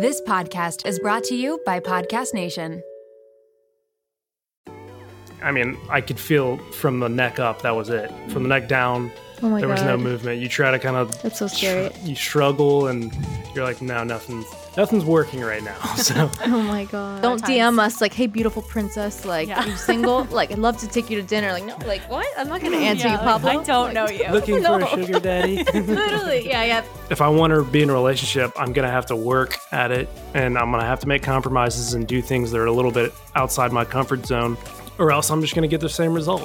This podcast is brought to you by Podcast Nation. I mean, I could feel from the neck up, that was it. From the neck down, there was no movement. You try to kind of... That's so scary. You struggle and you're like, no, nothing's working right now. So. Oh my God. Don't DM us like, hey, beautiful princess, like, yeah. Are you single? Like, I'd love to take you to dinner. Like, no, like, what? I'm not going to answer you, Pablo. Like, I don't know you. Looking for a sugar daddy. Literally, yeah. If I want to be in a relationship, I'm going to have to work at it. And I'm going to have to make compromises and do things that are a little bit outside my comfort zone. Or else I'm just going to get the same result.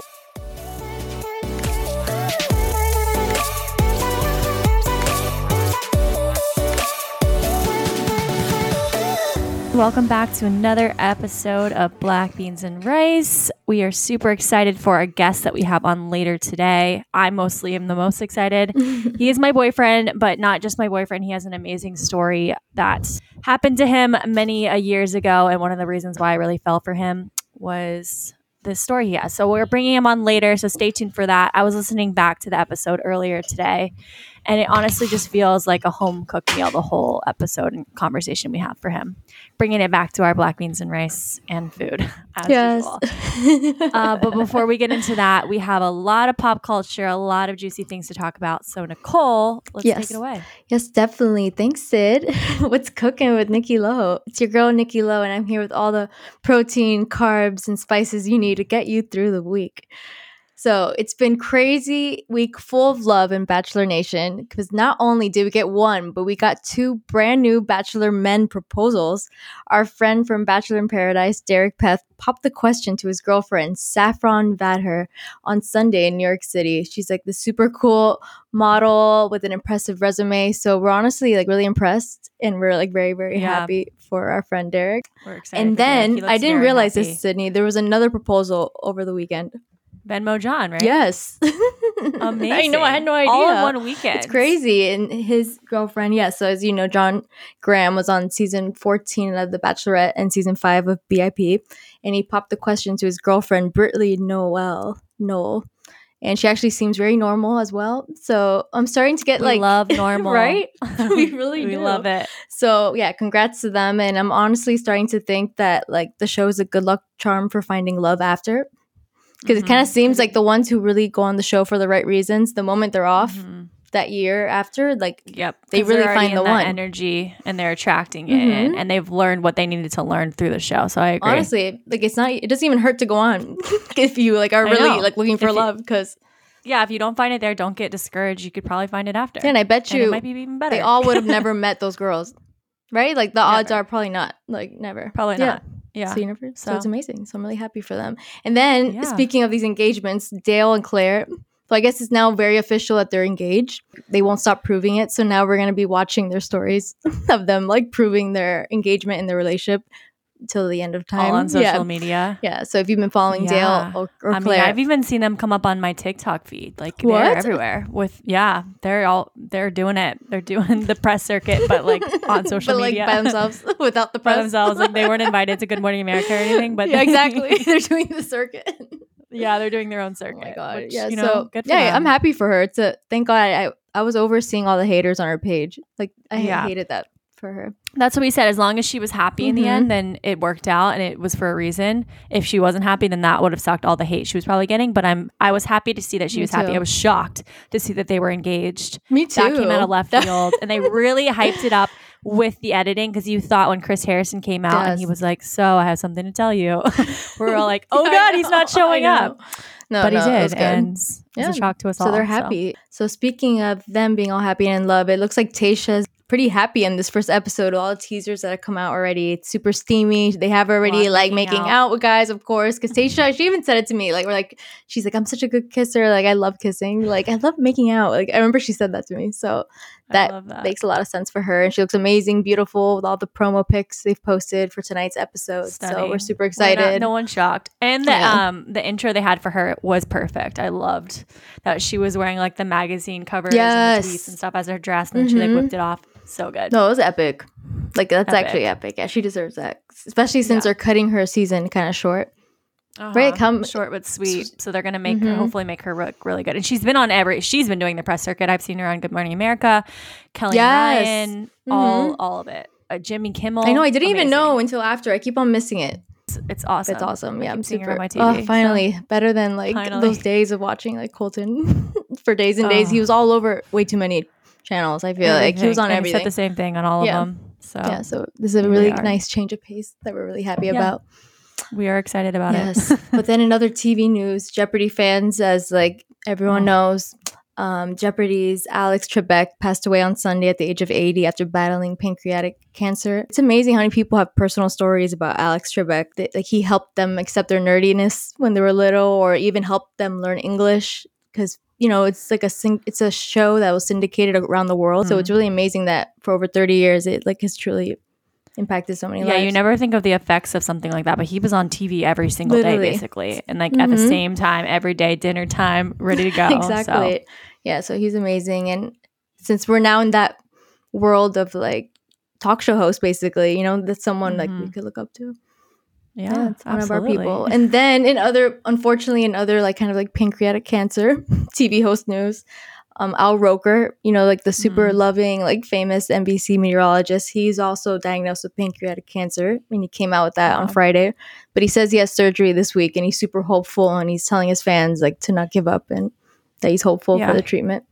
Welcome back to another episode of Black Beans and Rice. We are super excited for our guest that we have on later today. I mostly am the most excited. He is my boyfriend, but not just my boyfriend. He has an amazing story that happened to him many years ago. And one of the reasons why I really fell for him was... the story he has. So we're bringing him on later, so stay tuned for that. I was listening back to the episode earlier today, and it honestly just feels like a home-cooked meal, the whole episode and conversation we have for him. Bringing it back to our Black Beans and Rice and food, as usual. But before we get into that, we have a lot of pop culture, a lot of juicy things to talk about. So Nicole, let's take it away. Yes, definitely. Thanks, Sid. What's cooking with Nikki Lo? It's your girl, Nikki Lo, and I'm here with all the protein, carbs, and spices you need to get you through the week. So it's been crazy week full of love in Bachelor Nation, because not only did we get one, but we got two brand new Bachelor men proposals. Our friend from Bachelor in Paradise, Derek Peth, popped the question to his girlfriend, Saffron Vather, on Sunday in New York City. She's like the super cool model with an impressive resume. So we're honestly like really impressed, and we're like very, very happy for our friend Derek. We're excited. And then I didn't realize this, Sydney, there was another proposal over the weekend. Venmo John, right? Yes. Amazing. I know. I had no idea. All in one weekend. It's crazy. And his girlfriend, so as you know, John Graham was on season 14 of The Bachelorette and season 5 of BIP. And he popped the question to his girlfriend, Britley Noel. And she actually seems very normal as well. So I'm starting to get we love normal. Right? We really do. We love it. So yeah, congrats to them. And I'm honestly starting to think that the show is a good luck charm for finding love after. Because it kind of seems like the ones who really go on the show for the right reasons, the moment they're off that year after, they really find the one energy, and they're attracting it, and they've learned what they needed to learn through the show. So I agree. Honestly, it doesn't even hurt to go on if you are really looking for love. Because if you don't find it there, don't get discouraged. You could probably find it after. And I bet you it might be even better. They all would have never met those girls, right? Like the odds are probably not. Never. Probably not. Yeah. So it's amazing. So I'm really happy for them. And then speaking of these engagements, Dale and Claire, so I guess it's now very official that they're engaged. They won't stop proving it. So now we're going to be watching their stories of them proving their engagement and their relationship till the end of time. All on social media. Yeah. So if you've been following Dale or Claire. I've even seen them come up on my TikTok feed. They're everywhere with, they're doing it. They're doing the press circuit, but on social media. By themselves without the press. By themselves. They weren't invited to Good Morning America or anything, but exactly. They're doing the circuit. Yeah. They're doing their own circuit. Oh my God. Which, good for them. I'm happy for her. Thank God I was overseeing all the haters on her page. I hated that. For her. That's what we said. As long as she was happy in the end, then it worked out, and it was for a reason. If she wasn't happy, then that would have sucked all the hate she was probably getting. But I was happy to see that she was happy. I was shocked to see that they were engaged. Me too. That came out of left field, and they really hyped it up with the editing, because you thought when Chris Harrison came out and he was like, "So I have something to tell you," we're all like, "Oh God, he's not showing up." No, he did, it was good. And it's a shock to us all. So they're happy. So speaking of them being all happy and in love, it looks like Tayshia's pretty happy in this first episode. All the teasers that have come out already, it's super steamy. They have already making out with guys, of course, because Tayshia, she even said it to me, she's like, I'm such a good kisser, I love kissing, I love making out, I remember she said that to me. So that makes a lot of sense for her, and she looks amazing, beautiful, with all the promo pics they've posted for tonight's episode. Stunning. So we're super excited. No one's shocked. And the intro they had for her was perfect. I loved that she was wearing the magazine covers and the tweets and stuff as her dress, and then she whipped it off. So good. No, it was epic. Actually epic. Yeah, she deserves that, especially since they're cutting her season kind of short. Right, come short but sweet. So they're gonna make her, hopefully make her look really good. And she's been on she's been doing the press circuit. I've seen her on Good Morning America, Kelly Ryan, all of it. Jimmy Kimmel. I know. I didn't even know until after. I keep on missing it. It's awesome. It's awesome. Yeah, I'm super. On my TV, finally, better than those days of watching like Colton for days and days. He was all over way too many channels. I feel everything. Like he was on everything. He said the same thing on all of them. So yeah, so this is a really nice change of pace that we're really happy about. We are excited about it. Yes, but then in other TV news, Jeopardy fans, as like everyone knows. Jeopardy's Alex Trebek passed away on Sunday at the age of 80 after battling pancreatic cancer. It's amazing how many people have personal stories about Alex Trebek. Like he helped them accept their nerdiness when they were little, or even helped them learn English, because you know it's like it's a show that was syndicated around the world. So it's really amazing that for over 30 years it like has truly impacted so many lives. Yeah, you never think of the effects of something like that, but he was on TV every single day basically, and like at the same time every day, dinner time, ready to go. Exactly. So. Yeah, so he's amazing, and since we're now in that world of like talk show hosts basically, you know, that's someone like we could look up to. Yeah, it's one of our people. And then unfortunately in other like kind of like pancreatic cancer TV host news, Al Roker, you know, like the super loving, like famous NBC meteorologist, he's also diagnosed with pancreatic cancer, and he came out with that on Friday. But he says he has surgery this week, and he's super hopeful, and he's telling his fans like to not give up, and that he's hopeful for the treatment.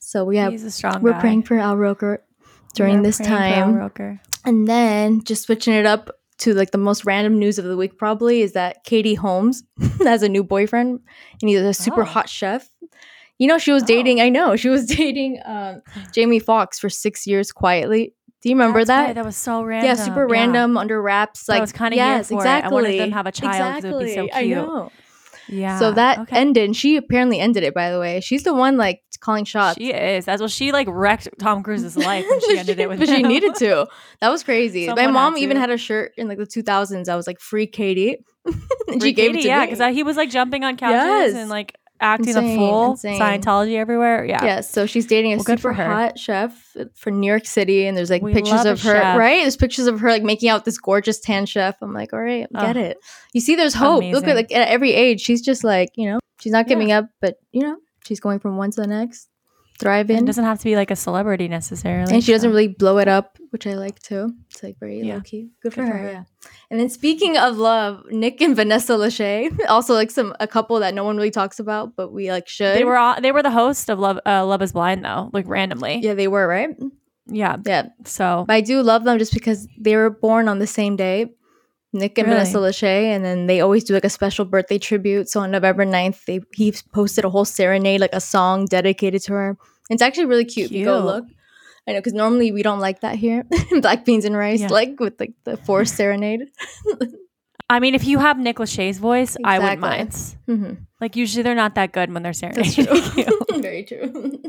So he's a strong guy. We're praying for Al Roker during this time. For Al Roker. And then just switching it up to like the most random news of the week probably is that Katie Holmes has a new boyfriend, and he's a super hot chef. You know, she was dating. I know she was dating Jamie Foxx for 6 years quietly. Do you remember that? Right. That was so random. Yeah, super random, under wraps. Like, that was kind of I wanted them to have a child. Exactly. It would be so cute. I know. Yeah. So that ended. And she apparently ended it. By the way, she's the one like calling shots. She is. That's well. She like wrecked Tom Cruise's life when she ended it with. But she needed to. That was crazy. Someone My mom even had a shirt in like the 2000s. I was like, "Free Katie," and she gave it to me. Yeah, because he was like jumping on couches and like. Acting insane, a fool, Scientology everywhere. Yeah. Yeah. So she's dating a super hot chef for New York City. And there's like pictures of her, right? There's pictures of her like making out with this gorgeous tan chef. I'm like, all right, get it. You see, there's hope. Amazing. Look at like at every age, she's just like, you know, she's not giving up, but you know, she's going from one to the next, thriving. It doesn't have to be like a celebrity necessarily. And she doesn't really blow it up, which I like too. It's like very low key. Good for her. Yeah. And then speaking of love, Nick and Vanessa Lachey, also like a couple that no one really talks about, but we like should. They were the host of Love Is Blind though, like randomly. Yeah, they were, right? Yeah. Yeah. So but I do love them just because they were born on the same day. Nick and Vanessa Lachey, and then they always do like a special birthday tribute. So on November 9th, he posted a whole serenade, like a song dedicated to her. It's actually really cute. You go look. I know, because normally we don't like that here. Black Beans and Rice, like with like the forced serenade. I mean, if you have Nick Lachey's voice, I wouldn't mind. Mm-hmm. Like usually they're not that good when they're serenading. That's true. Very true.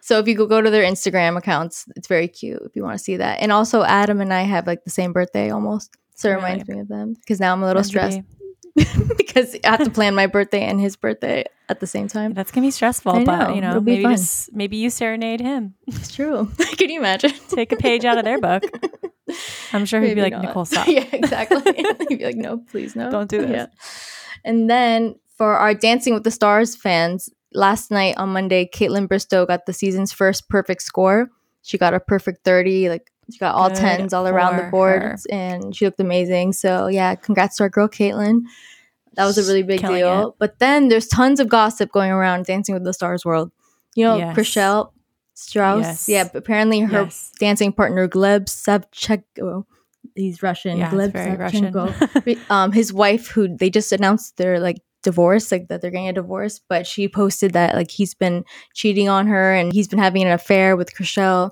So if you go to their Instagram accounts, it's very cute if you want to see that. And also Adam and I have like the same birthday almost. So it reminds me of them, because now I'm a little stressed because I have to plan my birthday and his birthday at the same time. That's going to be stressful, but you know, maybe you serenade him. It's true. Can you imagine? Take a page out of their book. I'm sure he'd be like, Nicole, stop. Yeah, exactly. He'd be like, no, please, no. Don't do this. Yeah. And then for our Dancing with the Stars fans, last night on Monday, Caitlin Bristow got the season's first perfect score. She got a perfect 30, like. She got all 10s all around the board, and she looked amazing. So, yeah, congrats to our girl, Caitlin. That was a really big deal. But then there's tons of gossip going around Dancing with the Stars world. You know, Chrishell Strauss. Yes. Yeah, but apparently her dancing partner, Gleb Savchuk, he's Russian. Yeah, Gleb Russian. His wife, who they just announced their, like, divorce, like that they're getting a divorce, but she posted that, like, he's been cheating on her, and he's been having an affair with Chrishell.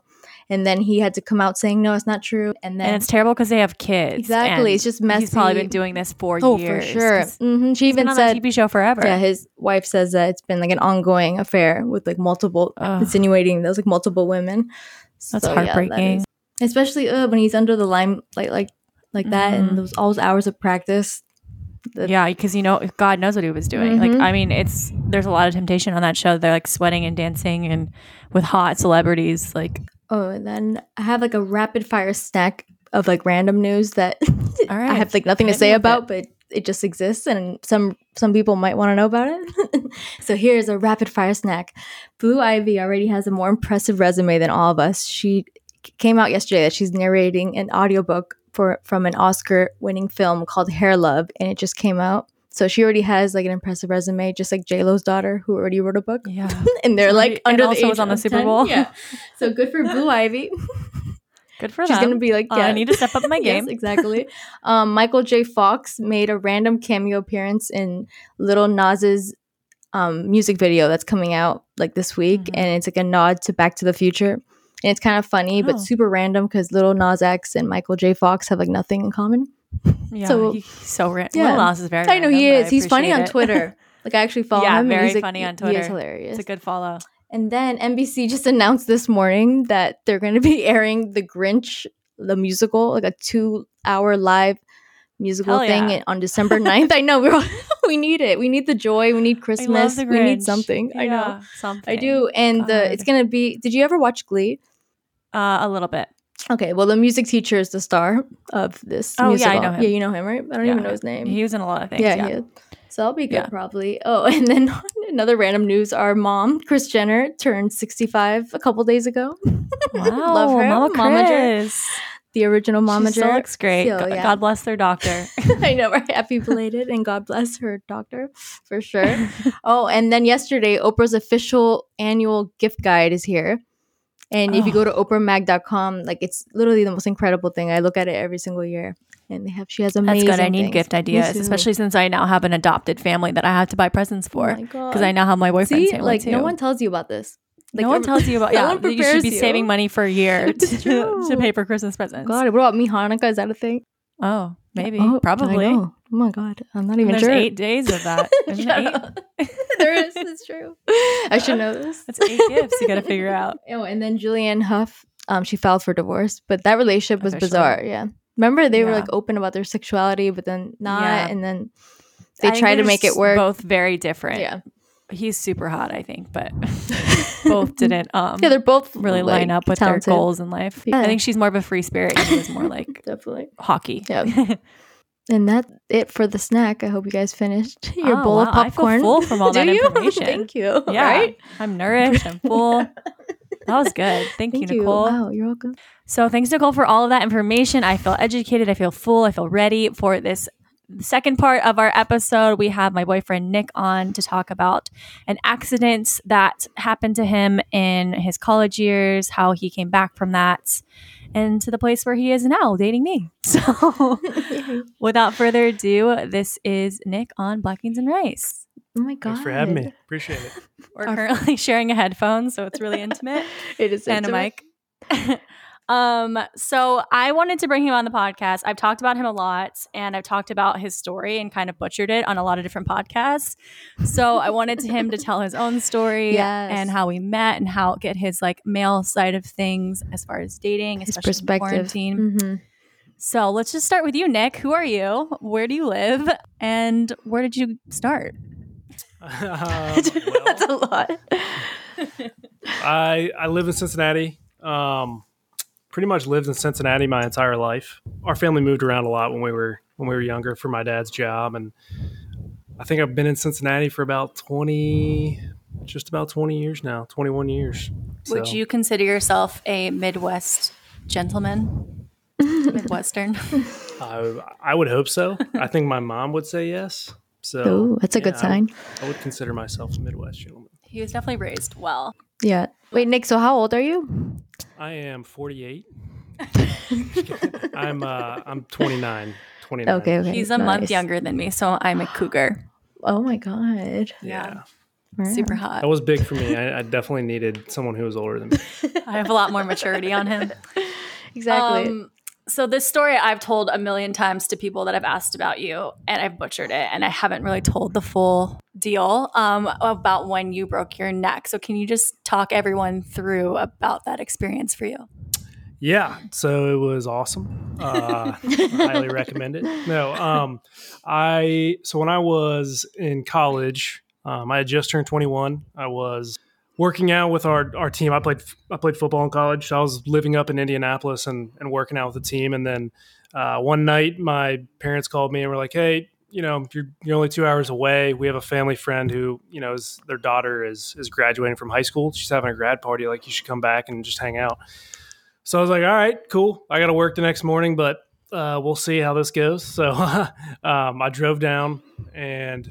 And then he had to come out saying, no, it's not true. And it's terrible because they have kids. Exactly. It's just messy. He's probably been doing this for years. Oh, for sure. She even said. He's been on that TV show forever. Yeah, his wife says that it's been like an ongoing affair with like multiple, insinuating those like multiple women. That's heartbreaking. Yeah, especially when he's under the limelight like that, and those all those hours of practice. Yeah, because you know, God knows what he was doing. Like, I mean, there's a lot of temptation on that show. They're like sweating and dancing and with hot celebrities, like. Oh, and then I have like a rapid fire stack of like random news that I have like nothing to say about, but it just exists, and some people might want to know about it. So here's a rapid fire snack. Blue Ivy already has a more impressive resume than all of us. She came out yesterday that she's narrating an audiobook from an Oscar-winning film called Hair Love, and it just came out. So she already has like an impressive resume, just like J-Lo's daughter, who already wrote a book. Yeah, and they're like under the age was on the Super Bowl. Yeah, so good for Blue Ivy. Good for them. She's gonna be like, yeah, I need to step up my game. Yes, exactly. Michael J. Fox made a random cameo appearance in Little Nas's music video that's coming out like this week, and it's like a nod to Back to the Future, and it's kind of funny but super random because Little Nas X and Michael J. Fox have like nothing in common. Yeah, so he's so random. Yeah. Little Nas is very. I know random, he is. He's funny on Twitter. Like I actually follow him. Yeah, very funny on Twitter. He's hilarious. It's a good follow. And then NBC just announced this morning that they're going to be airing The Grinch, the musical, like a 2-hour live musical thing on December 9th. I know. We need it. We need the joy. We need Christmas. We need something. Yeah, I know. Something. I do. And it's going to be – did you ever watch Glee? A little bit. Okay. Well, the music teacher is the star of this musical. Yeah, I know him. Yeah, you know him, right? I don't even know his name. He was in a lot of things. Yeah, he is. So that'll be good, probably. Oh, and then another random news. Our mom, Kris Jenner, turned 65 a couple days ago. Wow. Love her. Mama Kris. The original Mama Kris. She still looks great. So, God bless their doctor. I know, right? Happy belated, and God bless her doctor for sure. Oh, and then yesterday, Oprah's official annual gift guide is here. And if you go to oprahmag.com, like it's literally the most incredible thing. I look at it every single year. And she has amazing things. That's good. I need gift ideas, especially since I now have an adopted family that I have to buy presents for because I now have my boyfriend's family too. No one tells you about this. Like, no one tells you about you should be saving money for a year to pay for Christmas presents. God, what about me? Hanukkah? Is that a thing? Oh, maybe. Oh, probably. Oh my God. I'm not even sure. There's 8 days of that. There is. It's true. I should know this. It's 8 gifts you got to figure out. Oh, and then Julianne Hough, she filed for divorce, but that relationship was bizarre. Yeah. Remember, they were like open about their sexuality, but then not. Yeah. And then they tried to make it work. Both very different. Yeah. He's super hot, I think, but both didn't. Yeah, they're both really like, line up with talented. Their goals in life. Yeah. I think she's more of a free spirit. He was more like definitely hockey. Yeah. And that's it for the snack. I hope you guys finished your bowl of popcorn. I feel full from all that information. Thank you. Yeah. Right? I'm nourished. I'm full. Yeah. That was good. Thank you, Nicole. Wow, you're welcome. So thanks, Nicole, for all of that information. I feel educated. I feel full. I feel ready for this second part of our episode. We have my boyfriend, Nick, on to talk about an accident that happened to him in his college years, how he came back from that, and to the place where he is now, dating me. So without further ado, this is Nick on Black Beans and Rice. Oh my God. Thanks for having me. Appreciate it. We're currently sharing a headphone, so it's really intimate. It is intimate. And a mic. So I wanted to bring him on the podcast. I've talked about him a lot, and I've talked about his story and kind of butchered it on a lot of different podcasts. So I wanted him to tell his own story and how we met and how get his like male side of things as far as dating, his especially perspective. Quarantine. Mm-hmm. So let's just start with you, Nick. Who are you? Where do you live? And where did you start? Well, that's a lot. I live in Cincinnati. Pretty much lived in Cincinnati my entire life. Our family moved around a lot when we were younger for my dad's job, and I think I've been in Cincinnati for about 20 years now, 21 years. So. Would you consider yourself a Midwest gentleman? Midwestern? I would hope so. I think my mom would say yes. So that's a good sign. I would consider myself a Midwest gentleman. He was definitely raised well. Yeah. Wait, Nick, so how old are you? I am 48. I'm 29. Okay. He's a month younger than me, so I'm a cougar. Oh my God. Yeah. Wow. Super hot. That was big for me. I definitely needed someone who was older than me. I have a lot more maturity on him. Exactly. So this story I've told a million times to people that I've asked about you, and I've butchered it, and I haven't really told the full deal about when you broke your neck. So can you just talk everyone through about that experience for you? Yeah. So it was awesome. I highly recommend it. No. So when I was in college, I had just turned 21. I was working out with our team. I played football in college. So I was living up in Indianapolis and working out with the team. And then one night, my parents called me and were like, "Hey, you know, you're only 2 hours away. We have a family friend who, you know, their daughter is graduating from high school. She's having a grad party. Like, you should come back and just hang out." So I was like, all right, cool. I got to work the next morning, but we'll see how this goes. So I drove down and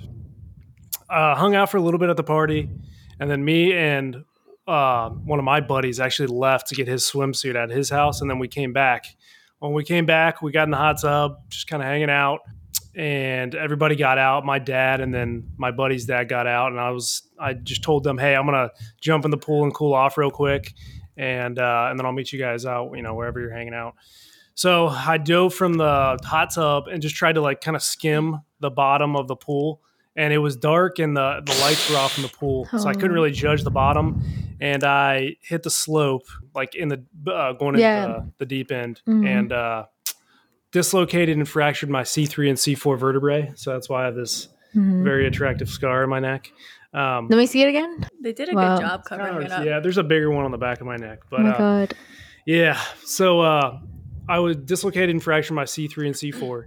hung out for a little bit at the party. And then me and one of my buddies actually left to get his swimsuit at his house. And then we came back. When we came back, we got in the hot tub, just kind of hanging out. And everybody got out, my dad and then my buddy's dad got out. And I just told them, hey, I'm going to jump in the pool and cool off real quick. And then I'll meet you guys out, you know, wherever you're hanging out. So I dove from the hot tub and just tried to like kind of skim the bottom of the pool. And it was dark and the lights were off in the pool. So I couldn't really judge the bottom. And I hit the slope, like in the going into the deep end. Mm-hmm. And dislocated and fractured my C3 and C4 vertebrae. So that's why I have this very attractive scar in my neck. Let me see it again. They did a good job covering it up. Yeah, there's a bigger one on the back of my neck. But, oh, my God. Yeah. So I was dislocated and fractured my C3 and C4.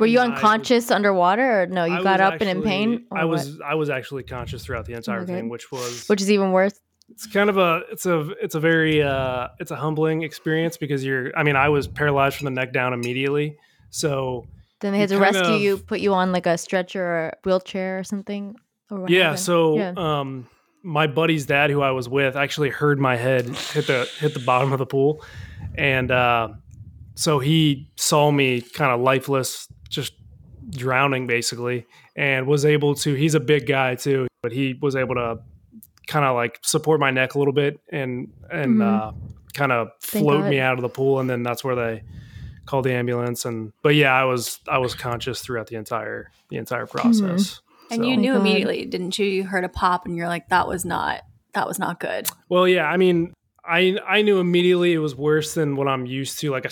Were you unconscious underwater, or no? You got up and in pain? I was actually conscious throughout the entire thing, which is even worse. It's kind of a very humbling experience because I was paralyzed from the neck down immediately. So then they had to rescue you, put you on like a stretcher or a wheelchair or something. Or my buddy's dad, who I was with, actually heard my head hit the bottom of the pool, and so he saw me kind of lifeless, just drowning basically, and was able to. He's a big guy too, but he was able to kind of like support my neck a little bit and kind of float me out of the pool, and then that's where they called the ambulance. I was conscious throughout the entire process. Mm-hmm. And you knew immediately, didn't you? You heard a pop, and you're like, that was not good. Well, yeah, I mean, I knew immediately it was worse than what I'm used to. Like,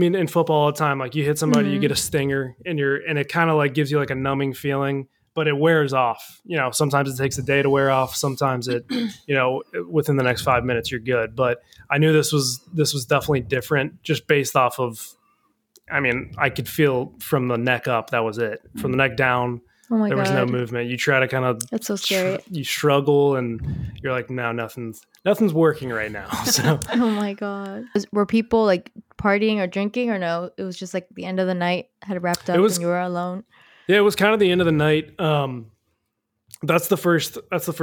in football all the time, like you hit somebody, you get a stinger, and it kind of like gives you like a numbing feeling. But it wears off. You know, sometimes it takes a day to wear off. Sometimes it, you know, within the next 5 minutes, you're good. But I knew this was definitely different just based off of, I mean, I could feel from the neck up, that was it. From the neck down, there was no movement. You try to kind of, that's so scary. You struggle and you're like, no, nothing's working right now. So, oh my God. Were people like partying or drinking or no? It was just like the end of the night had wrapped up and you were alone. Yeah, it was kind of the end of the night. That's the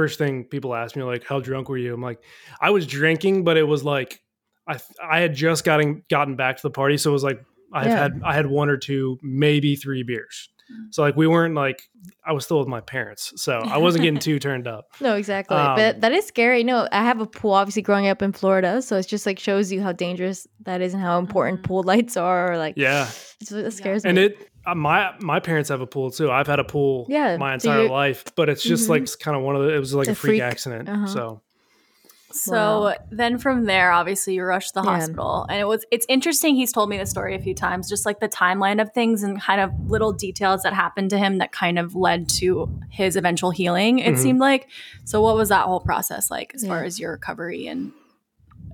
first thing people ask me, like, how drunk were you? I'm like, I was drinking, but it was like I had just gotten back to the party, so it was like I had one or two, maybe three beers. So like we weren't like, I was still with my parents, so I wasn't getting too turned up. No, exactly. But that is scary. No, I have a pool obviously growing up in Florida, so it's just like shows you how dangerous that is and how important pool lights are. Or like, yeah, it scares me. And it. My parents have a pool too. I've had a pool my entire life, but it's just like kind of one of the, it was like a freak accident. Uh-huh. So then from there, obviously you rushed to the hospital, and it's interesting. He's told me this story a few times, just like the timeline of things and kind of little details that happened to him that kind of led to his eventual healing. It seemed like, so what was that whole process like as far as your recovery and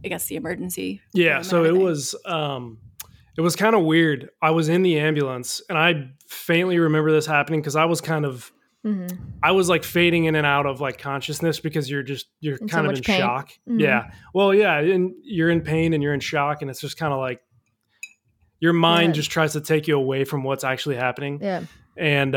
I guess the emergency? Yeah. So it was kind of weird. I was in the ambulance, and I faintly remember this happening because I was kind of, I was like fading in and out of like consciousness because you're in kind of in pain. Shock. Mm-hmm. Yeah. Well, yeah. And you're in pain and you're in shock, and it's just kind of like your mind just tries to take you away from what's actually happening. Yeah. And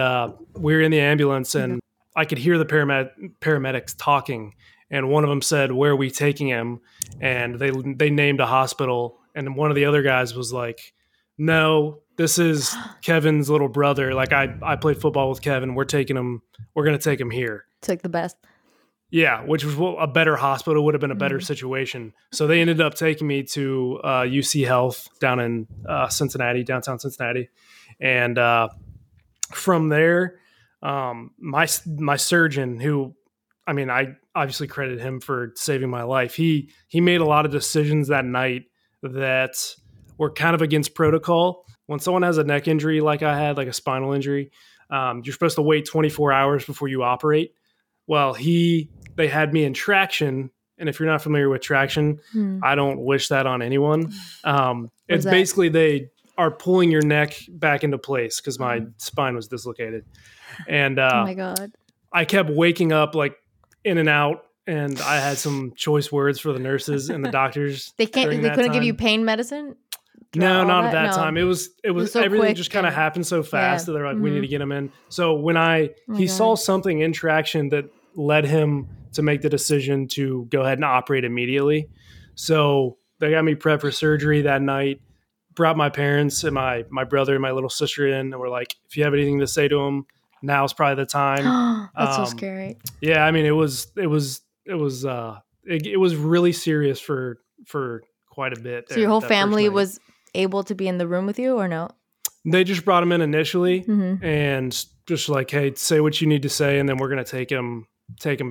we were in the ambulance, and I could hear the paramedics talking, and one of them said, "Where are we taking him?" And they named a hospital. And one of the other guys was like, "No, this is Kevin's little brother. Like I played football with Kevin. We're going to take him here." It's like the best. Yeah. Which was a better hospital, would have been a better situation. So they ended up taking me to UC Health down in downtown Cincinnati. And from there, my surgeon, who, I mean, I obviously credit him for saving my life. He made a lot of decisions that night that were kind of against protocol. When someone has a neck injury, like I had, like a spinal injury, you're supposed to wait 24 hours before you operate. Well, they had me in traction. And if you're not familiar with traction, I don't wish that on anyone. It's basically they are pulling your neck back into place because my spine was dislocated. And oh my God. I kept waking up like in and out. and I had some choice words for the nurses and the doctors. They couldn't give you pain medicine? No, not at that time. It was so everything just kind of happened so fast that they're like, we need to get him in. So when he saw something in traction that led him to make the decision to go ahead and operate immediately. So they got me prepped for surgery that night, brought my parents and my brother and my little sister in, and we're like, if you have anything to say to him, now's probably the time. That's so scary. Yeah. I mean, it was really serious for quite a bit. So your whole family was able to be in the room with you or no? They just brought him in initially and just like, hey, say what you need to say. And then we're going to take him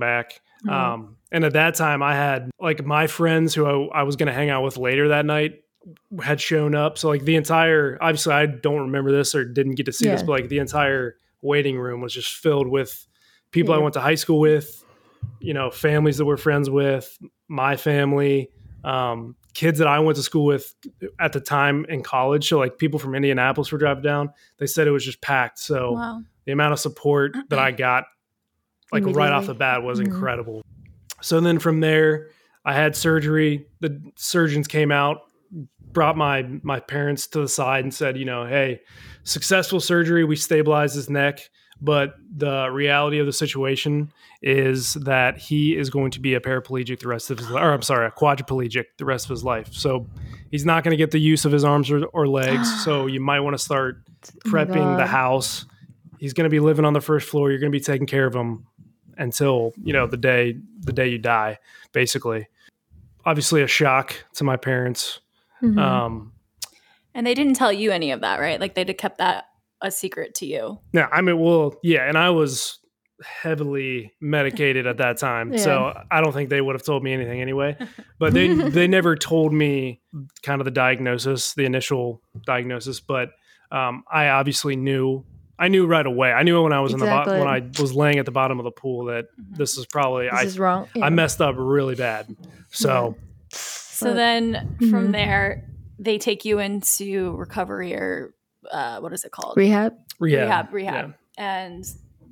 back. Mm-hmm. And at that time I had like my friends who I was going to hang out with later that night had shown up. So like obviously I don't remember this or didn't get to see this, but like the entire waiting room was just filled with people I went to high school with, you know, families that we're friends with, my family, kids that I went to school with at the time in college. So like people from Indianapolis were driving down. They said it was just packed. So the amount of support that I got like right off the bat was incredible. So then from there, I had surgery. The surgeons came out, brought my parents to the side and said, you know, hey, successful surgery. We stabilized his neck. But the reality of the situation is that he is going to be a quadriplegic the rest of his life. So he's not going to get the use of his arms or legs. So you might want to start prepping the house. He's going to be living on the first floor. You're going to be taking care of him until, you know, the day you die, basically. Obviously a shock to my parents. Mm-hmm. And they didn't tell you any of that, right? Like they'd have kept that a secret to you. No, I mean, well, yeah. And I was heavily medicated at that time. Yeah. So I don't think they would have told me anything anyway, but they never told me kind of the initial diagnosis. But I obviously knew right away. I knew when I was in when I was laying at the bottom of the pool that this is probably wrong. Yeah. I messed up really bad. So, then from there, they take you into recovery or what is it called? Rehab. Yeah. And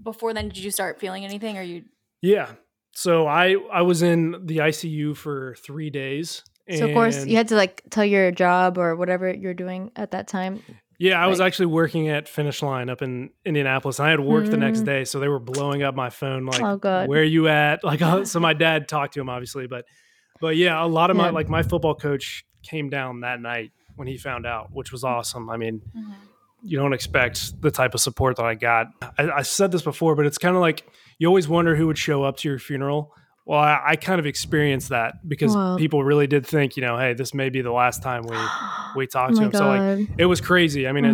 before then, did you start feeling anything? Yeah. So I was in the ICU for 3 days. And so of course you had to like tell your job or whatever you're doing at that time. Yeah, I was actually working at Finish Line up in Indianapolis. And I had work the next day, so they were blowing up my phone like, oh, God. Where are you at? Like, so my dad talked to him, obviously. But yeah, a lot of my football coach came down that night when he found out, which was awesome. I mean, you don't expect the type of support that I got. I said this before, but it's kind of like you always wonder who would show up to your funeral. Well, I kind of experienced that because people really did think, you know, hey, this may be the last time we talked to him. God. So like, it was crazy. I mean,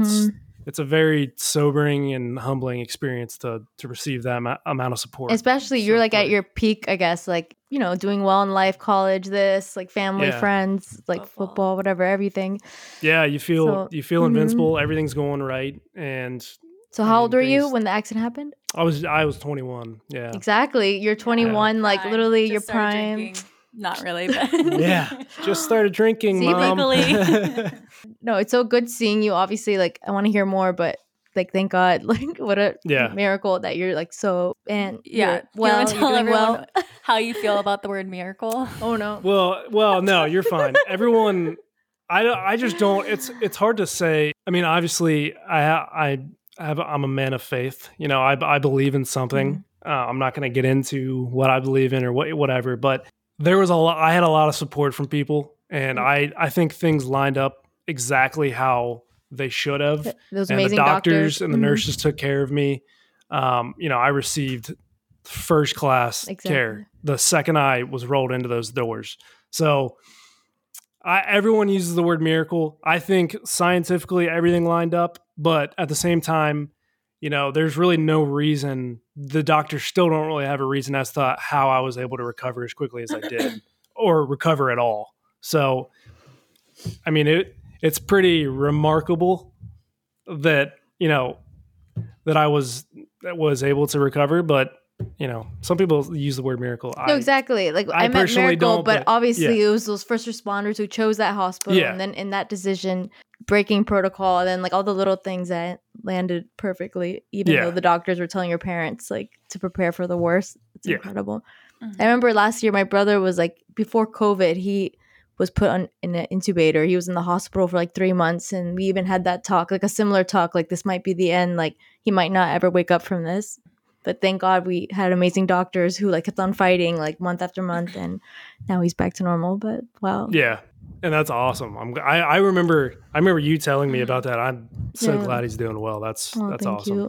it's a very sobering and humbling experience to receive that amount of support. Especially you're like at your peak, I guess, like, you know, doing well in life, college, this, like family, friends, like football, whatever, everything. Yeah. You feel invincible. Everything's going right. And so how old were you when the accident happened? I was 21. Yeah. Exactly. You're 21, like literally your prime. Drinking. Not really, but yeah. Just started drinking, Mom. No, it's so good seeing you. Obviously, like I want to hear more, but like thank God, like what a miracle that you're like so and you want to tell everyone how you feel about the word miracle? Oh no. Well, no, you're fine. Everyone I just don't it's hard to say. I mean, obviously I'm a man of faith. You know, I believe in something. I'm not going to get into what I believe in or whatever, but there was I had a lot of support from people, and I think things lined up exactly how they should have. Those amazing doctors and the nurses took care of me. You know, I received first class care the second I was rolled into those doors. So everyone uses the word miracle. I think scientifically everything lined up, but at the same time, you know, there's really no reason. The doctors still don't really have a reason as to how I was able to recover as quickly as I did or recover at all. So, I mean, it's pretty remarkable that, you know, that I was able to recover, but you know, some people use the word miracle. No, exactly. Like I meant miracle, but obviously it was those first responders who chose that hospital, and then in that decision, breaking protocol, and then like all the little things that landed perfectly, even though the doctors were telling your parents like to prepare for the worst. It's incredible. Mm-hmm. I remember last year my brother was like, before COVID, he was put on in an incubator. He was in the hospital for like 3 months, and we even had that talk, like a similar talk, like this might be the end, like he might not ever wake up from this. But thank God we had amazing doctors who like kept on fighting like month after month, and now he's back to normal. But wow. Yeah. And that's awesome. I remember you telling me about that. I'm so glad he's doing well. That's awesome.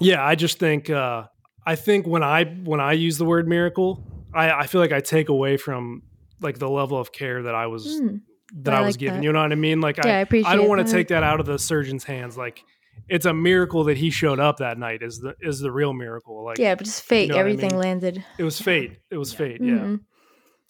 Yeah, I just think I think when I use the word miracle, I feel like I take away from like the level of care that I was given. You know what I mean? Like I don't want to take that out of the surgeon's hands. Like it's a miracle that he showed up that night is the real miracle. Like yeah, but it's fate. You know everything landed. It was fate. It was fate. Yeah. Mm-hmm.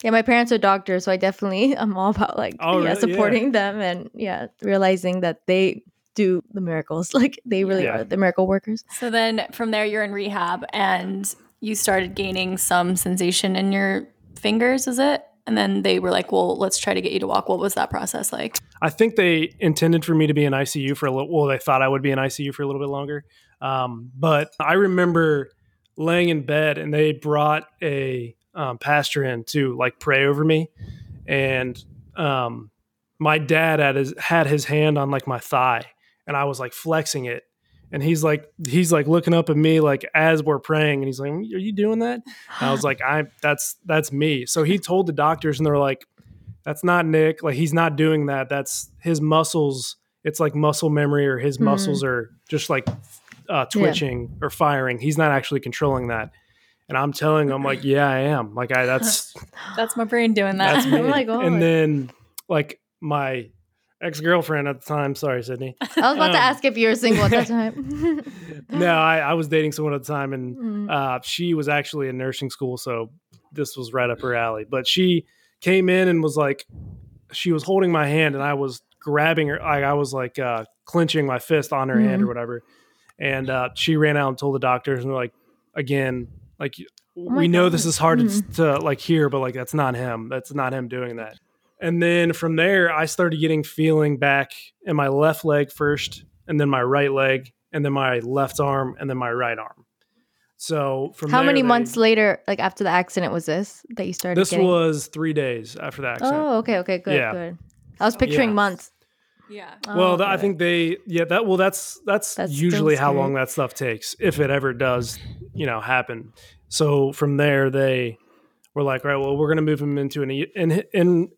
Yeah, my parents are doctors, so I definitely am all about like supporting them and realizing that they do the miracles. Like they really are the miracle workers. So then from there you're in rehab and you started gaining some sensation in your fingers, is it? And then they were like, well, let's try to get you to walk. What was that process like? I think they intended for me to be in ICU for a little, well, they thought I would be in ICU for a little bit longer. But I remember laying in bed and they brought a pastor in to like pray over me. And my dad had his hand on like my thigh and I was like flexing it. And he's like looking up at me like as we're praying, and he's like, "Are you doing that?" And I was like, "That's me." So he told the doctors, and they're like, "That's not Nick. Like he's not doing that. That's his muscles. It's like muscle memory, or his muscles are just like twitching or firing. He's not actually controlling that." And I'm telling him like, "Yeah, I am. Like that's my brain doing that." That's me. Oh my God. And then like my ex-girlfriend at the time. Sorry, Sydney. I was about to ask if you were single at that time. No, I was dating someone at the time, and she was actually in nursing school, so this was right up her alley. But she came in and was like, she was holding my hand, and I was grabbing her. I was like clenching my fist on her hand or whatever. And she ran out and told the doctors, and they're like, again, like, we know this is hard to like hear, but like, that's not him. That's not him doing that. And then from there, I started getting feeling back in my left leg first, and then my right leg, and then my left arm, and then my right arm. So from how many months later, like after the accident, was this that you started? This was 3 days after the accident. Oh, okay, good, good. I was picturing months. Yeah. Well, I think that's usually how long that stuff takes, if it ever does, happen. So from there, they we're like, all right, well, we're going to move him into an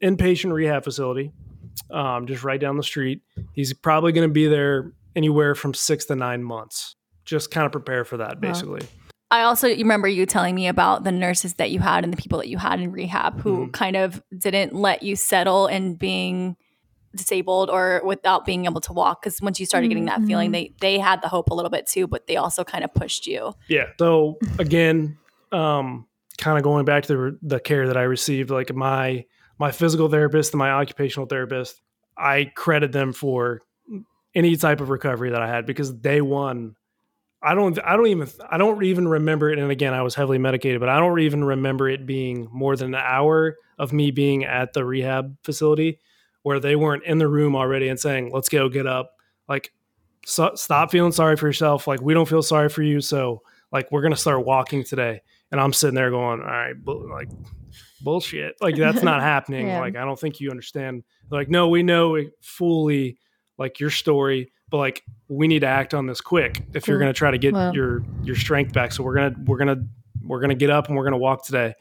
inpatient rehab facility just right down the street. He's probably going to be there anywhere from 6 to 9 months. Just kind of prepare for that, basically. Wow. I also remember you telling me about the nurses that you had and the people that you had in rehab who kind of didn't let you settle in being disabled or without being able to walk. Because once you started getting that feeling, they had the hope a little bit too, but they also kind of pushed you. Yeah. So again, kind of going back to the care that I received, like my physical therapist and my occupational therapist, I credit them for any type of recovery that I had, because day one, I don't even remember it. And again, I was heavily medicated, but I don't even remember it being more than an hour of me being at the rehab facility where they weren't in the room already and saying, "Let's go, get up. Like, stop feeling sorry for yourself. Like, we don't feel sorry for you. So like, we're going to start walking today." And I'm sitting there going, all right, like bullshit. Like that's not happening. Yeah. Like, I don't think you understand. They're like, no, we know it fully like your story, but like, we need to act on this quick if you're going to try to get your strength back. So we're going to get up and we're going to walk today.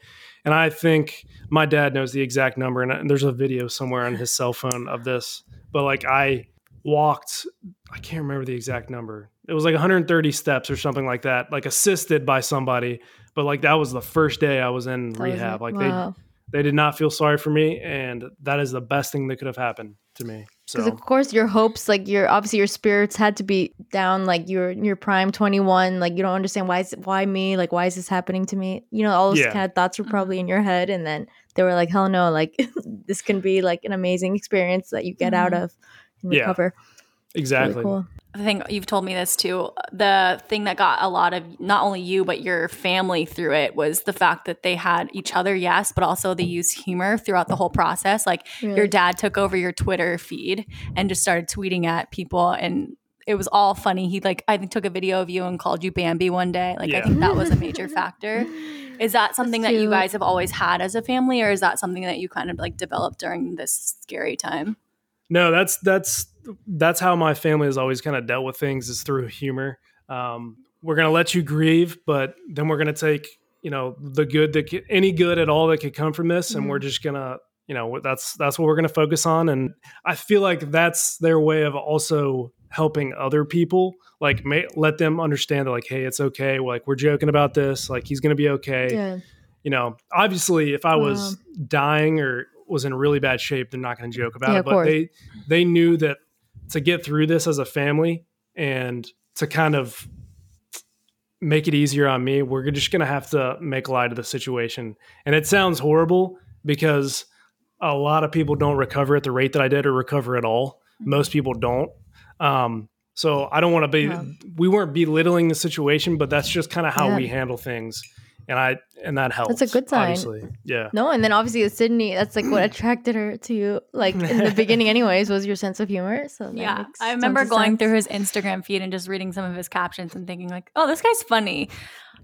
And I think my dad knows the exact number, and there's a video somewhere on his cell phone of this, but like I walked, I can't remember the exact number. It was like 130 steps or something like that, like assisted by somebody. But like that was the first day I was in rehab. Like they did not feel sorry for me, and that is the best thing that could have happened to me. Because of course your hopes, like your spirits had to be down. Like you're in your prime, 21. Like you don't understand why me? Like why is this happening to me? All those kind of thoughts were probably in your head, and then they were like, hell no! Like this can be like an amazing experience that you get out of and recover. Exactly. Really cool. I think you've told me this too. The thing that got a lot of not only you, but your family through it was the fact that they had each other, yes, but also they used humor throughout the whole process. Like your dad took over your Twitter feed and just started tweeting at people and it was all funny. He like, I took a video of you and called you Bambi one day. Like, yeah. I think that was a major factor. Is that something that you guys have always had as a family, or is that something that you kind of like developed during this scary time? No, that's how my family has always kind of dealt with things, is through humor. We're going to let you grieve, but then we're going to take, you know, the good that any good at all that could come from this. And we're just going to, you know, that's what we're going to focus on. And I feel like that's their way of also helping other people, like let them understand that, like, hey, it's okay. Like, we're joking about this. Like, he's going to be okay. Yeah. You know, obviously if I was dying or was in really bad shape, they're not going to joke about it, but they knew that to get through this as a family and to kind of make it easier on me, we're just going to have to make light of the situation. And it sounds horrible because a lot of people don't recover at the rate that I did or recover at all. Most people don't. So I don't want to be, we weren't belittling the situation, but that's just kind of how we handle things. And that helps. That's a good sign. Obviously. Yeah. No. And then obviously with Sydney, that's like what attracted her to you. Like in the beginning anyways, was your sense of humor. So yeah, I remember going through his Instagram feed and just reading some of his captions and thinking like, oh, this guy's funny.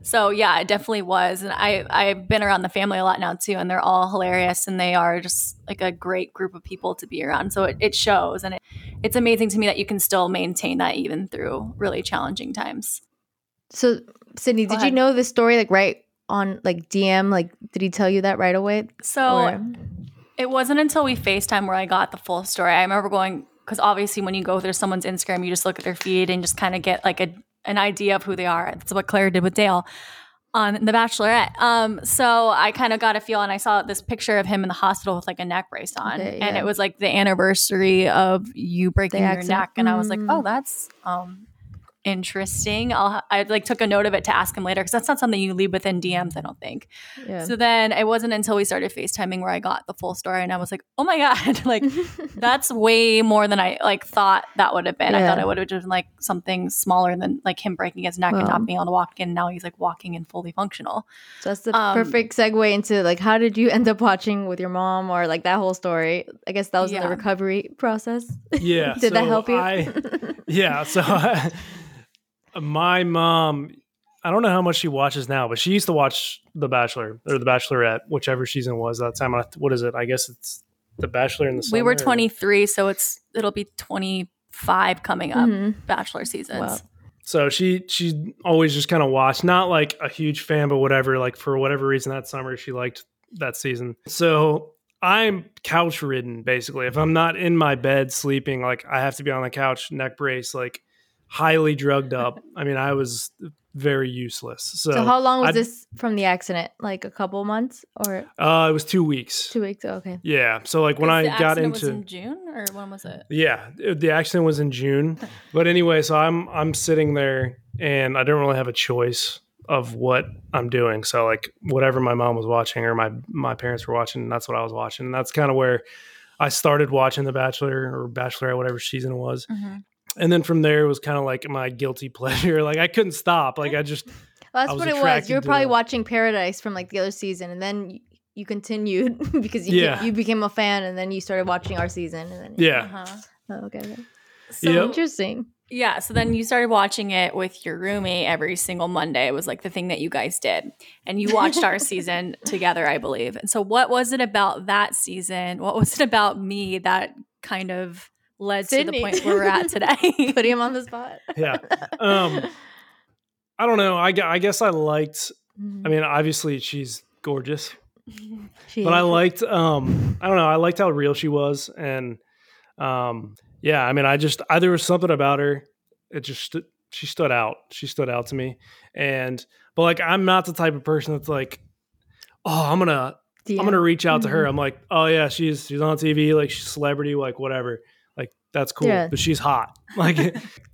So yeah, it definitely was. And I've been around the family a lot now too, and they're all hilarious, and they are just like a great group of people to be around. So it shows, and it's amazing to me that you can still maintain that even through really challenging times. So Sydney, did you know this story like right on like DM? Like, did he tell you that right away? It wasn't until we FaceTime where I got the full story. I remember going, because obviously when you go through someone's Instagram, you just look at their feed and just kind of get like an idea of who they are. That's what Claire did with Dale on The Bachelorette. So I kind of got a feel, and I saw this picture of him in the hospital with like a neck brace on, and it was like the anniversary of you breaking your neck, and I was like, oh, that's interesting. I like took a note of it to ask him later, because that's not something you leave within DMs, I don't think. Yeah. So then it wasn't until we started FaceTiming where I got the full story, and I was like, oh my God, like that's way more than I like thought that would have been. Yeah. I thought it would have just been like something smaller than like him breaking his neck and not being able to walk again. Now he's like walking and fully functional. So that's the perfect segue into like, how did you end up watching with your mom, or like that whole story? I guess that was in the recovery process. Yeah. Did that help you? My mom, I don't know how much she watches now, but she used to watch The Bachelor or The Bachelorette, whichever season was that time. What is it? I guess it's The Bachelor in the summer. We were 23, so it'll be 25 coming up, Bachelor seasons. Wow. So she always just kind of watched, not like a huge fan, but whatever. Like for whatever reason that summer, she liked that season. So I'm couch ridden, basically. If I'm not in my bed sleeping, like I have to be on the couch, neck brace, like highly drugged up. I mean, I was very useless. So how long was this from the accident? Like a couple months, or? It was 2 weeks. 2 weeks. Okay. Yeah. So like when I got into, was in June, or when was it? Yeah, the accident was in June. But anyway, so I'm sitting there, and I don't really have a choice of what I'm doing. So like whatever my mom was watching, or my parents were watching, that's what I was watching. And that's kind of where I started watching The Bachelor or Bachelorette, whatever season it was. Mm-hmm. And then from there, it was kind of like my guilty pleasure. Like I couldn't stop. Like I just, well, that's what it was. You were probably watching Paradise from like the other season, and then you continued because you became a fan, and then you started watching our season. And then okay. So interesting. Yeah. So then you started watching it with your roommate every single Monday. It was like the thing that you guys did, and you watched our season together, I believe. And so, what was it about that season? What was it about me that kind of led Sydney to the point where we're at today? Putting him on the spot. Yeah. I don't know. I guess I liked, I mean, obviously she's gorgeous, but I liked, I don't know. I liked how real she was. And yeah, I mean, there was something about her. It just, she stood out. She stood out to me. But like, I'm not the type of person that's like, oh, I'm going to reach out to her. I'm like, oh yeah, she's on TV. Like she's a celebrity, like whatever. That's cool, but she's hot. Like,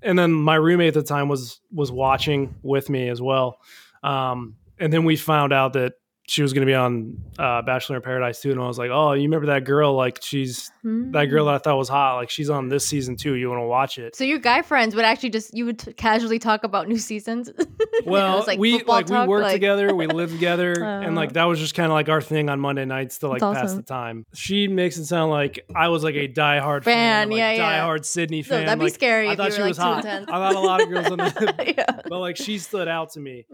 and then my roommate at the time was watching with me as well. And then we found out that she was going to be on Bachelor in Paradise too. And I was like, oh, you remember that girl? Like she's that girl that I thought was hot. Like she's on this season too. You want to watch it. So your guy friends would actually just, you would casually talk about new seasons. Well, was, like, we worked together, we lived together. And like, that was just kind of like our thing on Monday nights to like pass the time. She makes it sound like I was like a diehard fan, like diehard Sydney fan. So that'd be like, scary. I thought she was hot. I thought a lot of girls on that, but like she stood out to me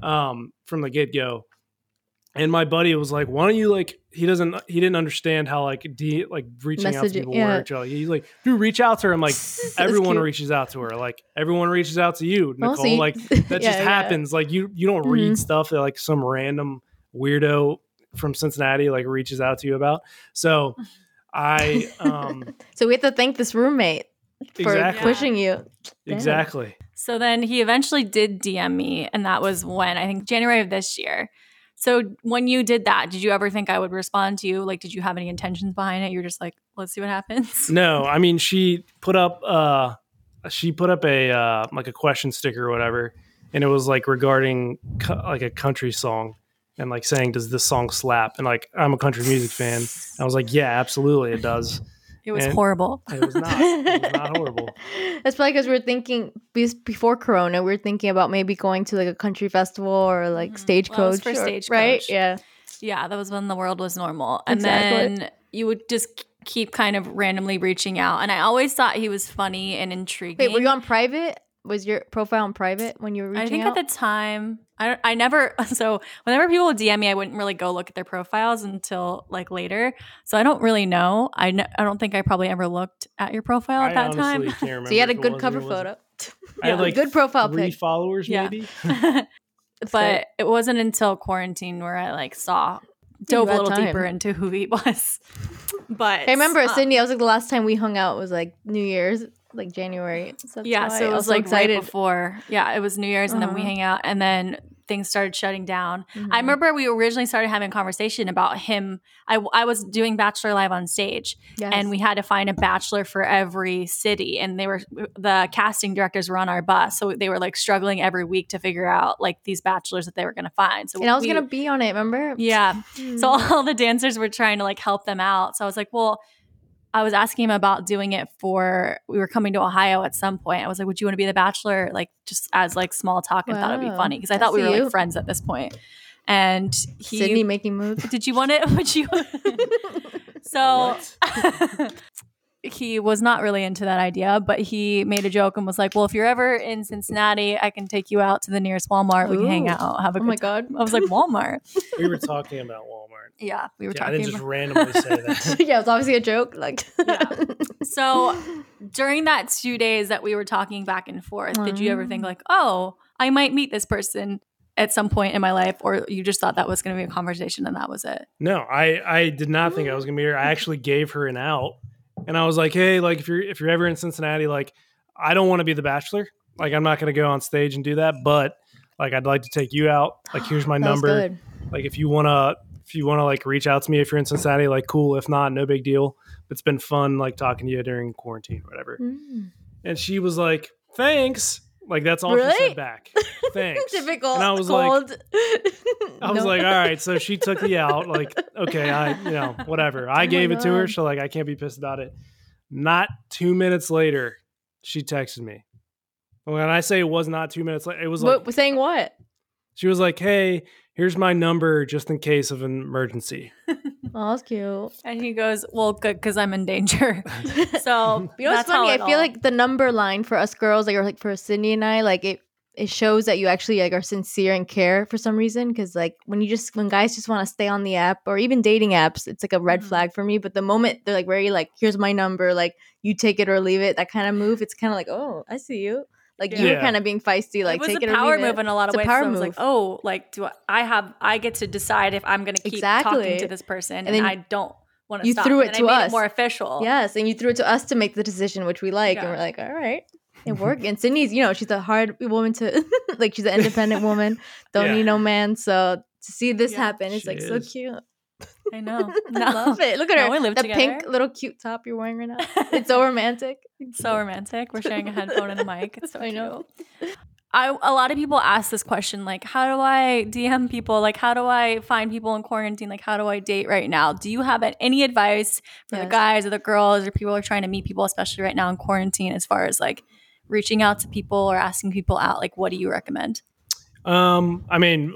from the get go. And my buddy was like, "Why don't you like?" He didn't understand how like reaching out to people worked. Like, he's like, "Dude, reach out to her." I'm like, "Everyone reaches out to her. Like everyone reaches out to you, Nicole. Oh, so you, like that just happens. Like you don't read stuff that like some random weirdo from Cincinnati like reaches out to you about." So I so we have to thank this roommate for pushing you. Dang. Exactly. So then he eventually did DM me, and that was when I think January of this year. So when you did that, did you ever think I would respond to you? Like, did you have any intentions behind it? You're just like, let's see what happens. No, I mean, she put up a like a question sticker or whatever, and it was like regarding like a country song and like saying, does this song slap? And like, I'm a country music fan. And I was like, yeah, absolutely, it does. It was horrible. It was not horrible. That's probably because we're thinking before Corona, we're thinking about maybe going to like a country festival or like Stagecoach. Well, it was for Stagecoach, right? Yeah, yeah. That was when the world was normal, and then you would just keep kind of randomly reaching out. And I always thought he was funny and intriguing. Wait, were you on private? Was your profile on private when you were reaching out? I think at the time, So whenever people would DM me, I wouldn't really go look at their profiles until like later. So I don't really know. I don't think I probably ever looked at your profile at that time. Can't remember. So you had a good cover photo. I had like good profile pic. 3 followers maybe. But it wasn't until quarantine where I like dove a little deeper into who he was. But I remember Sydney, I was like the last time we hung out was like New Year's. Like January. So yeah, so it was like excited. Right before. Yeah, it was New Year's and then we hang out and then things started shutting down. Mm-hmm. I remember we originally started having a conversation about him. I was doing Bachelor Live on Stage and we had to find a bachelor for every city and the casting directors were on our bus. So they were like struggling every week to figure out like these bachelors that they were going to find. So I was going to be on it, remember? Yeah. So all the dancers were trying to like help them out. So I was like, well, I was asking him about doing it we were coming to Ohio at some point. I was like, would you want to be the bachelor? Like just as like small talk and thought it'd be funny. Cause I thought we were like friends at this point. And Sydney making moves. Did you want it? Would you? So he was not really into that idea, but he made a joke and was like, well, if you're ever in Cincinnati, I can take you out to the nearest Walmart. We can hang out. Have a good time. I was like, Walmart. We were talking about Walmart. Yeah, we were talking. I didn't just randomly say that. Yeah, it was obviously a joke. Like, So during that 2 days that we were talking back and forth, did you ever think like, oh, I might meet this person at some point in my life, or you just thought that was going to be a conversation and that was it? No, I did not think I was going to meet her. I actually gave her an out, and I was like, hey, like if you're ever in Cincinnati, like I don't want to be the bachelor. Like I'm not going to go on stage and do that, but like I'd like to take you out. Like here's my number. Like if you want to like reach out to me if you're in Cincinnati, like cool. If not, no big deal. It's been fun like talking to you during quarantine or whatever. And she was like, thanks. Like that's all she said back. Thanks. Typical. And I was like, all right. So she took me out. Like, okay, whatever. I gave it to her. So like, I can't be pissed about it. Not 2 minutes later, she texted me. When I say it was not 2 minutes later, it was like saying what? She was like, hey, here's my number just in case of an emergency. Oh, that's cute. And he goes, well, good, because I'm in danger. So you know what's funny? I feel like the number line for us girls, like, or like for Sydney and I, like it shows that you actually like are sincere and care for some reason. Because like when guys just want to stay on the app or even dating apps, it's like a red flag for me. But the moment they're like very like, here's my number, like you take it or leave it, that kind of move. It's kind of like, oh, I see you. Like you were kind of being feisty, like take it or leave it. It was a power move in a lot of ways. So I was like, oh, like I get to decide if I'm going to keep talking to this person, and I don't want to stop. You threw it to us. Made it more official. Yes, and you threw it to us to make the decision, which we like, and we're like, all right, it worked. And Sydney's, she's a hard woman to, like, she's an independent woman, don't need no man. So to see this happen, it's like so cute. I know. I love it. Look at her. We live together. That pink little cute top you're wearing right now. It's so romantic. We're sharing a headphone and a mic. It's so cute. a lot of people ask this question, like, how do I DM people? Like, how do I find people in quarantine? Like, how do I date right now? Do you have any advice for the guys or the girls or people who are trying to meet people, especially right now in quarantine, as far as like reaching out to people or asking people out? Like, what do you recommend? I mean,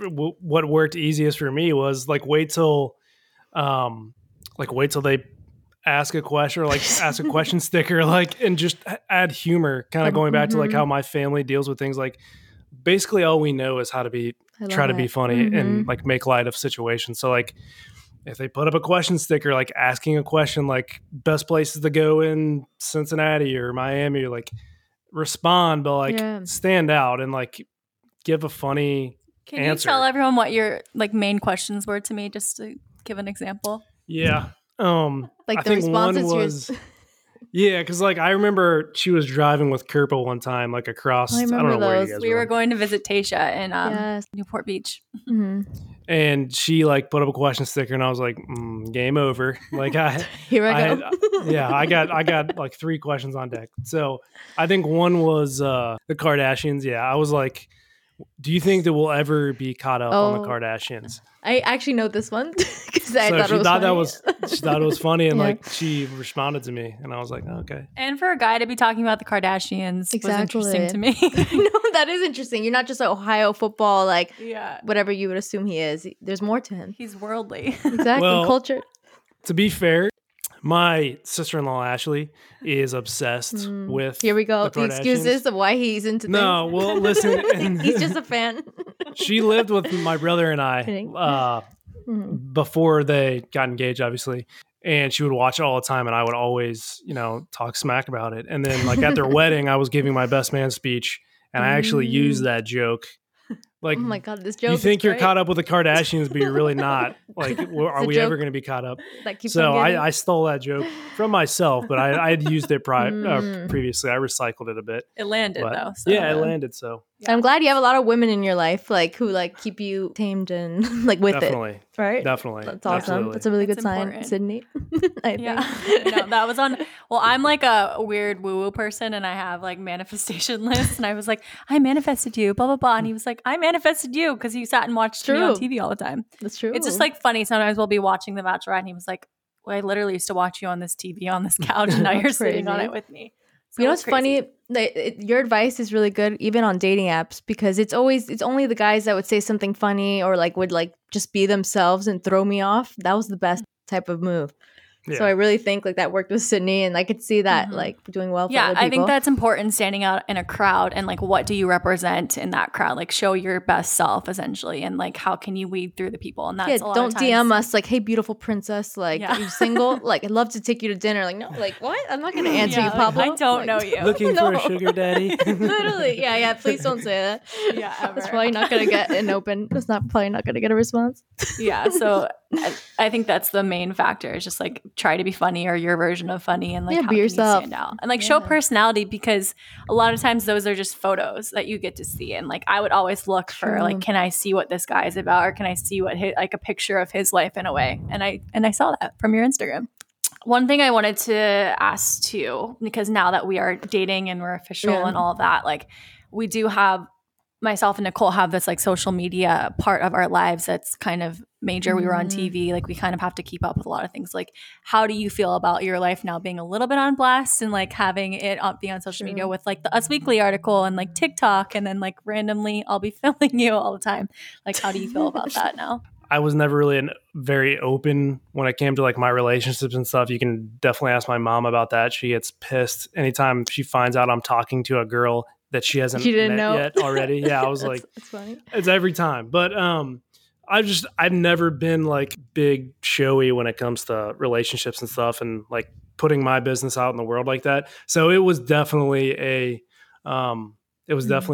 what worked easiest for me was like wait till they ask a question or like ask a question sticker, like, and just add humor, kind of going back to like how my family deals with things. Like basically all we know is how to be funny and like make light of situations. So like if they put up a question sticker, like asking a question, like best places to go in Cincinnati or Miami, or like respond, but like stand out and like give a funny answer. Can you tell everyone what your like main questions were to me, just to give an example? Yeah. Like the responses was because like I remember she was driving with Kerpa one time, like across I don't know where you guys were going to visit Tayshia in Newport Beach, and she like put up a question sticker, and I was like, game over. Like I go. I got like three questions on deck. So I think one was the Kardashians. I was like, do you think that we'll ever be caught up on the Kardashians? I actually know this one because she thought it was funny, and like she responded to me, and I was like, oh, okay. And for a guy to be talking about the Kardashians was interesting to me. No, that is interesting. You're not just an Ohio football, like whatever you would assume he is. There's more to him. He's worldly, cultured. To be fair, my sister-in-law Ashley is obsessed with here we go the excuses of why he's into things. Well, listen, he's just a fan. She lived with my brother and I before they got engaged, obviously, and she would watch it all the time, and I would always, you know, talk smack about it. And then like at their wedding, I was giving my best man speech, and I actually used that joke. Like, oh my God, this joke! You think you're caught up with the Kardashians, but you're really not. Like, are we ever going to be caught up? So I stole that joke from myself, but I had used it previously. I recycled it a bit. It landed though. So, it landed. So I'm glad you have a lot of women in your life, like who like keep you tamed and like with it. Right? Definitely. That's awesome. Absolutely. That's a really good sign, Sydney. I think. No, that was on. Well, I'm like a weird woo-woo person, and I have like manifestation lists, and I was like, I manifested you, blah blah blah, and he was like, I manifested you because you sat and watched me on TV all the time. That's true. It's just like funny. Sometimes we'll be watching The Bachelorette, and he was like, well, I literally used to watch you on this TV on this couch, and now you're sitting on it with me. So you know what's funny? Your advice is really good, even on dating apps, because it's only the guys that would say something funny or like would like just be themselves and throw me off. That was the best type of move. Yeah. So I really think like that worked with Sydney, and I could see that like doing well for other people. I think that's important, standing out in a crowd, and like what do you represent in that crowd? Like show your best self essentially, and like how can you weed through the people? And that's a lot don't of times. DM us like, hey beautiful princess, like are you single? Like I'd love to take you to dinner. Like no, like what? I'm not gonna answer you, Pablo. Like, I don't know you. Looking for a sugar daddy. Literally. Yeah, please don't say that. That's probably not gonna get an open. That's not probably not gonna get a response. So I think that's the main factor, is just like try to be funny, or your version of funny, and like how can yourself. You stand out and like show personality, because a lot of times those are just photos that you get to see, and like I would always look for like, can I see what this guy is about, or can I see what like a picture of his life in a way, and I saw that from your Instagram. One thing I wanted to ask too, because now that we are dating and we're official and all that, like we do have, myself and Nicole have this like social media part of our lives that's kind of major. We were on TV, like we kind of have to keep up with a lot of things. Like how do you feel about your life now being a little bit on blast, and like having it be on social media with like the Us Weekly article and like TikTok, and then like randomly I'll be filming you all the time. Like how do you feel about that now? I was never really very open when it came to like my relationships and stuff. You can definitely ask my mom about that. She gets pissed anytime she finds out I'm talking to a girl that she hasn't met yet already. Yeah, I was like, it's funny. It's every time. But I've never been like big showy when it comes to relationships and stuff, and like putting my business out in the world like that. So it was definitely a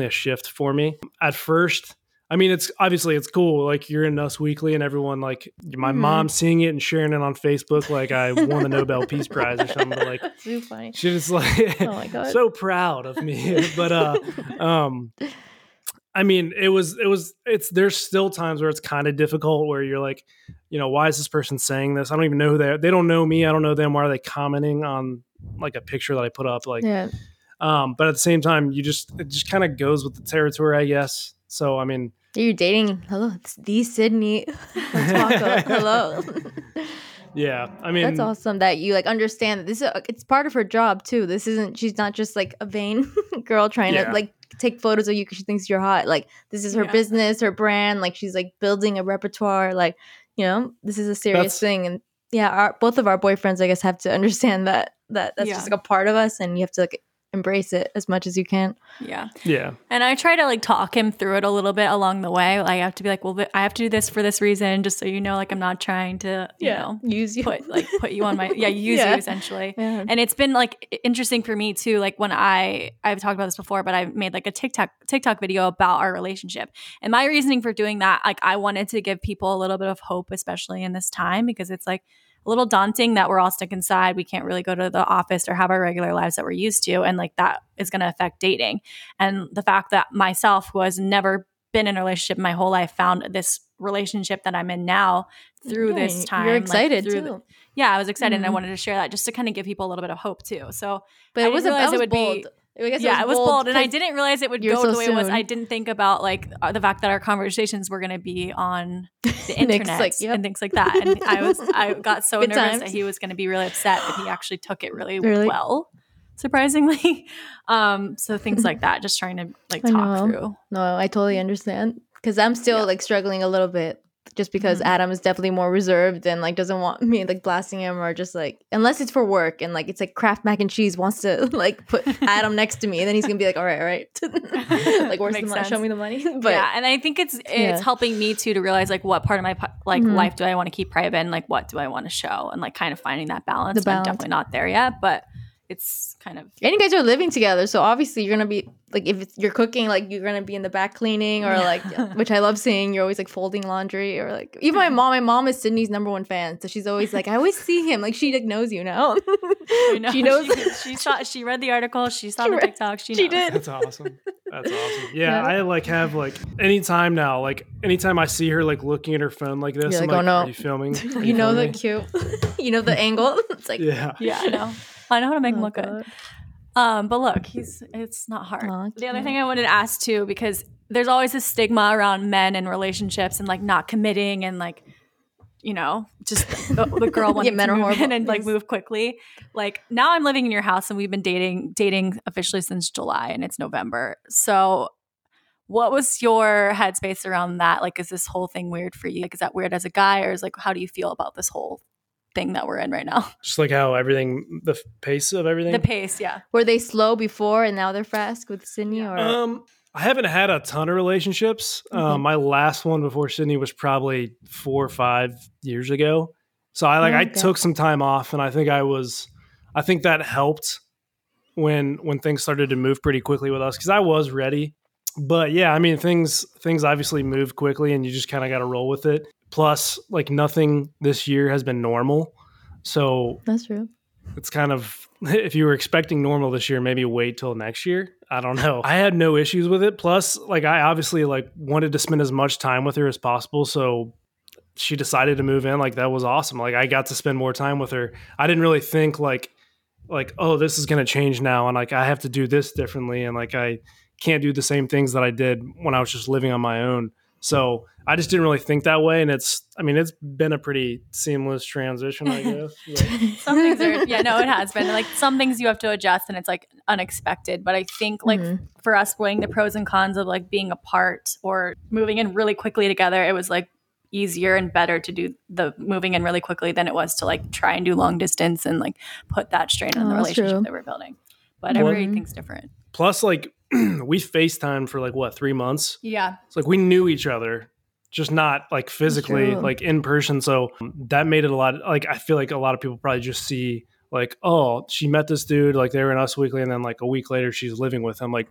shift for me at first. I mean, it's obviously it's cool. Like you're in Us Weekly, and everyone like my mom seeing it and sharing it on Facebook, like I won the Nobel Peace Prize or something. But, like too funny. She was like, oh my God, so proud of me. But I mean, there's still times where it's kind of difficult, where you're like, you know, why is this person saying this? I don't even know who they are. They don't know me. I don't know them. Why are they commenting on like a picture that I put up? Like. But at the same time, it just kind of goes with the territory, I guess. So, I mean, you're dating. Hello, it's the Sydney. Hello. Yeah, I mean, that's awesome that you like understand that this is it's part of her job too. This isn't she's not just like a vain girl trying to like take photos of you because she thinks you're hot. Like this is her business, her brand. Like she's like building a repertoire. Like you know, this is a serious thing. And yeah, both of our boyfriends, I guess, have to understand that's just like a part of us, and you have to like embrace it as much as you can. Yeah. And I try to like talk him through it a little bit along the way. I have to be like, well, I have to do this for this reason, just so you know, like I'm not trying to, you know, use you, put you on my, you essentially. Yeah. And it's been like interesting for me too. Like when I've talked about this before, but I made like a TikTok video about our relationship, and my reasoning for doing that, like I wanted to give people a little bit of hope, especially in this time, because it's like a little daunting that we're all stuck inside. We can't really go to the office or have our regular lives that we're used to. And like that is going to affect dating. And the fact that myself, who has never been in a relationship my whole life, found this relationship that I'm in now through this time. You're excited like, too. I was excited, and I wanted to share that just to kind of give people a little bit of hope too. So, but it wasn't as it would bold. Be. I guess it was bold, and I didn't realize it would go the way it was. I didn't think about like the fact that our conversations were going to be on the internet and things like that. And I got so nervous that he was going to be really upset, but he actually took it really well, surprisingly. So things like that, just trying to like talk through. No, I totally understand, because I'm still like struggling a little bit. Just because Adam is definitely more reserved and like doesn't want me like blasting him, or just like unless it's for work and like it's like Kraft mac and cheese wants to like put Adam next to me, and then he's gonna be like, all right, like where's the money? Show me the money. But and I think it's helping me too to realize like what part of my life do I want to keep private, and like what do I want to show, and like kind of finding that balance. I'm definitely not there yet, but it's kind of. And you guys are living together, so obviously you're gonna be like, if you're cooking, like you're gonna be in the back cleaning, or like which I love seeing. You're always like folding laundry, or like even my mom is Sydney's number one fan, so she's always like, I always see him, like she like knows you now. I know. She knows. She read the article. She saw the TikTok. She did. That's awesome. Yeah, I like have like anytime now, like anytime I see her like looking at her phone like this, I'm like, oh no, are you filming? You know the cute, you know the angle. It's like yeah, I know how to make him look good. But look, it's not hard. The other thing I wanted to ask too, because there's always this stigma around men and relationships and like not committing and like, you know, just the girl wanting to move in and like move quickly. Like now I'm living in your house, and we've been dating officially since July, and it's November. So what was your headspace around that? Like, is this whole thing weird for you? Like, is that weird as a guy, or is like, how do you feel about this whole thing that we're in right now? Just like how everything, the pace of everything. The pace, yeah. Were they slow before and now they're fast with Sydney? Or I haven't had a ton of relationships. Mm-hmm. My last one before Sydney was probably 4 or 5 years ago. So I like I took some time off, and I think that helped when things started to move pretty quickly with us, because I was ready. But yeah, I mean things obviously move quickly, and you just kind of got to roll with it. Plus, like nothing this year has been normal, so that's true. It's kind of, if you were expecting normal this year, maybe wait till next year. I don't know. I had no issues with it. Plus, like I obviously like wanted to spend as much time with her as possible, so she decided to move in. Like that was awesome. Like I got to spend more time with her. I didn't really think like oh, this is gonna change now, and like I have to do this differently, and like I can't do the same things that I did when I was just living on my own. So I just didn't really think that way. And it's been a pretty seamless transition, I guess. Like, some things are, it has been. Like some things you have to adjust, and it's like unexpected. But I think like for us, weighing the pros and cons of like being apart or moving in really quickly together, it was like easier and better to do the moving in really quickly than it was to like try and do long distance and like put that strain on the relationship that we're building. But everything's different. Plus like we FaceTimed for like what, 3 months? Yeah. It's like we knew each other. Just not like physically, like in person. So that made it a lot. Like I feel like a lot of people probably just see like, oh, she met this dude, like they were in Us Weekly, and then like a week later she's living with him. Like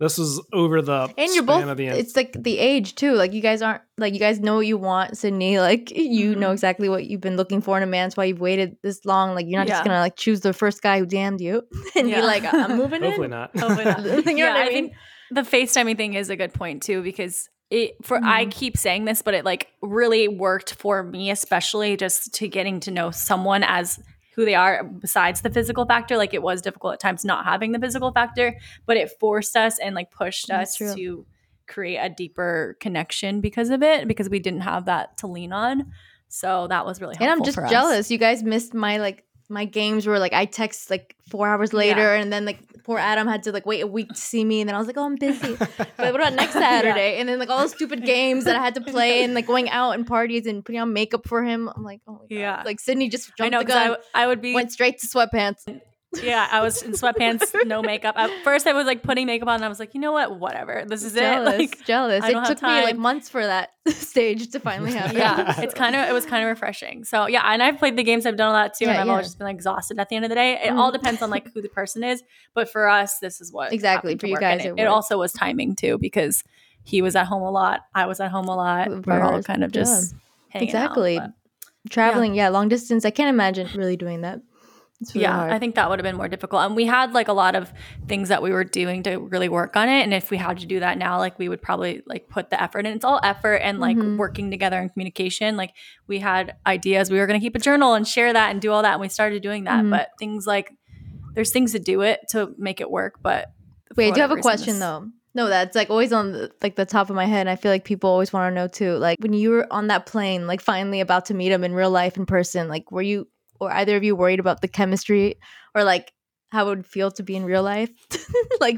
this is over the and you're both. Of the end. It's like the age too. Like you guys aren't like, you guys know what you want, Sydney. Like you know exactly what you've been looking for in a man. That's why you've waited this long. Like you're not just gonna like choose the first guy who damned you and be like, I'm moving in. Hopefully not. I think the FaceTiming thing is a good point too, because. I keep saying this, but it like really worked for me, especially just to getting to know someone as who they are besides the physical factor. Like, it was difficult at times not having the physical factor, but it forced us and like pushed us to create a deeper connection because of it, because we didn't have that to lean on. So that was really helpful. And I'm just jealous. You guys missed my my games where I text 4 hours later, and then poor Adam had to wait a week to see me, and then I was like, oh, I'm busy. But what about next Saturday? And then all those stupid games that I had to play, and going out and parties and putting on makeup for him. I'm like, oh my God. Yeah. Sydney just jumped the gun. I went straight to sweatpants. Yeah, I was in sweatpants, no makeup. At first I was putting makeup on, and I was like, you know what, whatever. This is jealous, it. Jealous. It took me months for that stage to finally happen. Yeah. It was kind of refreshing. So yeah, and I've played the games, I've done all that too, and I've always just been exhausted at the end of the day. It all depends on who the person is. But for us, this is what exactly for you guys. It also was timing too, because he was at home a lot, I was at home a lot. We're all kind of just hanging out, but, traveling, long distance. I can't imagine really doing that. Really hard. I think that would have been more difficult. And we had a lot of things that we were doing to really work on it. And if we had to do that now, we would probably put the effort in. It's all effort and working together and communication. We had ideas. We were going to keep a journal and share that and do all that. And we started doing that. But things there's things to do it to make it work. But wait, I do have a question though. No, that's always on the top of my head. And I feel people always want to know too. When you were on that plane, finally about to meet him in real life in person, were you? Or either of you worried about the chemistry or how it would feel to be in real life,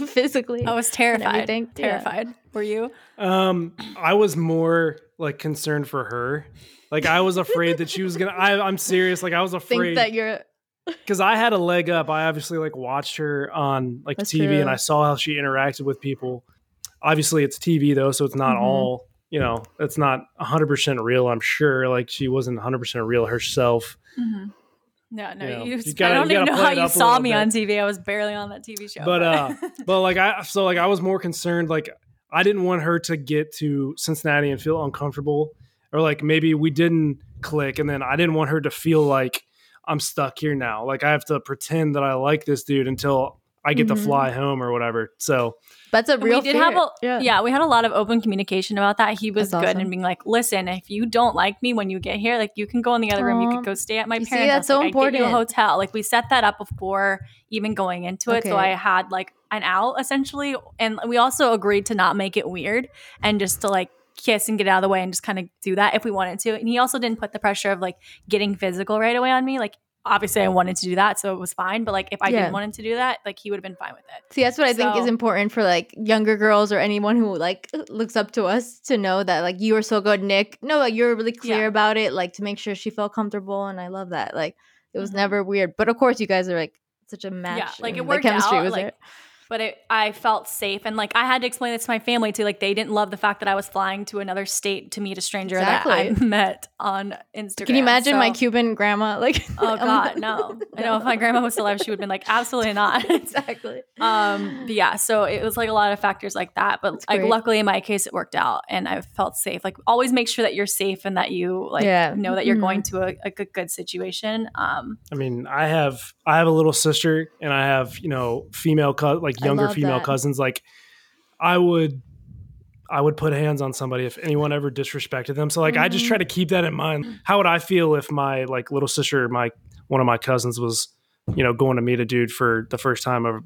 physically? I was terrified. Terrified. Yeah. Were you? I was more concerned for her. I was afraid that she was gonna. I'm serious. I was afraid that you're. Because I had a leg up. I obviously watched her on That's TV, true. And I saw how she interacted with people. Obviously, it's TV though, so it's not all. It's not 100% real. I'm sure. She wasn't 100% real herself. Mm-hmm. No, I don't even know how you saw me on TV. I was barely on that TV show. But I was more concerned. I didn't want her to get to Cincinnati and feel uncomfortable, or maybe we didn't click, and then I didn't want her to feel I'm stuck here now. I have to pretend that I like this dude until I get to fly home or whatever. So that's a real. We had a lot of open communication about that. He was that's good and awesome. Being listen, if you don't like me when you get here, you can go in the other room. You could go stay at my parents'. See, that's so important. I get you a hotel. We set that up before even going into it. Okay. So I had an out essentially, and we also agreed to not make it weird and just to kiss and get out of the way and just kind of do that if we wanted to. And he also didn't put the pressure of getting physical right away on me. Obviously, I wanted to do that, so it was fine. But if I didn't want him to do that, he would have been fine with it. See, that's what I think is important for younger girls or anyone who looks up to us to know that you are so good, Nick. No, you were really clear about it, to make sure she felt comfortable, and I love that. It was never weird. But of course, you guys are such a match. Yeah, it worked out. Was there. But I felt safe. And I had to explain this to my family too. They didn't love the fact that I was flying to another state to meet a stranger that I met on Instagram. Can you imagine my Cuban grandma? Oh God, no. I know if my grandma was still alive, she would have been absolutely not. Exactly. But yeah, so it was a lot of factors that. But luckily in my case, it worked out and I felt safe. Always make sure that you're safe and that you know that you're going to a good situation. I have a little sister and I have, female younger female cousins. I would put hands on somebody if anyone ever disrespected them. So I just try to keep that in mind. How would I feel if my little sister, one of my cousins was, going to meet a dude for the first time?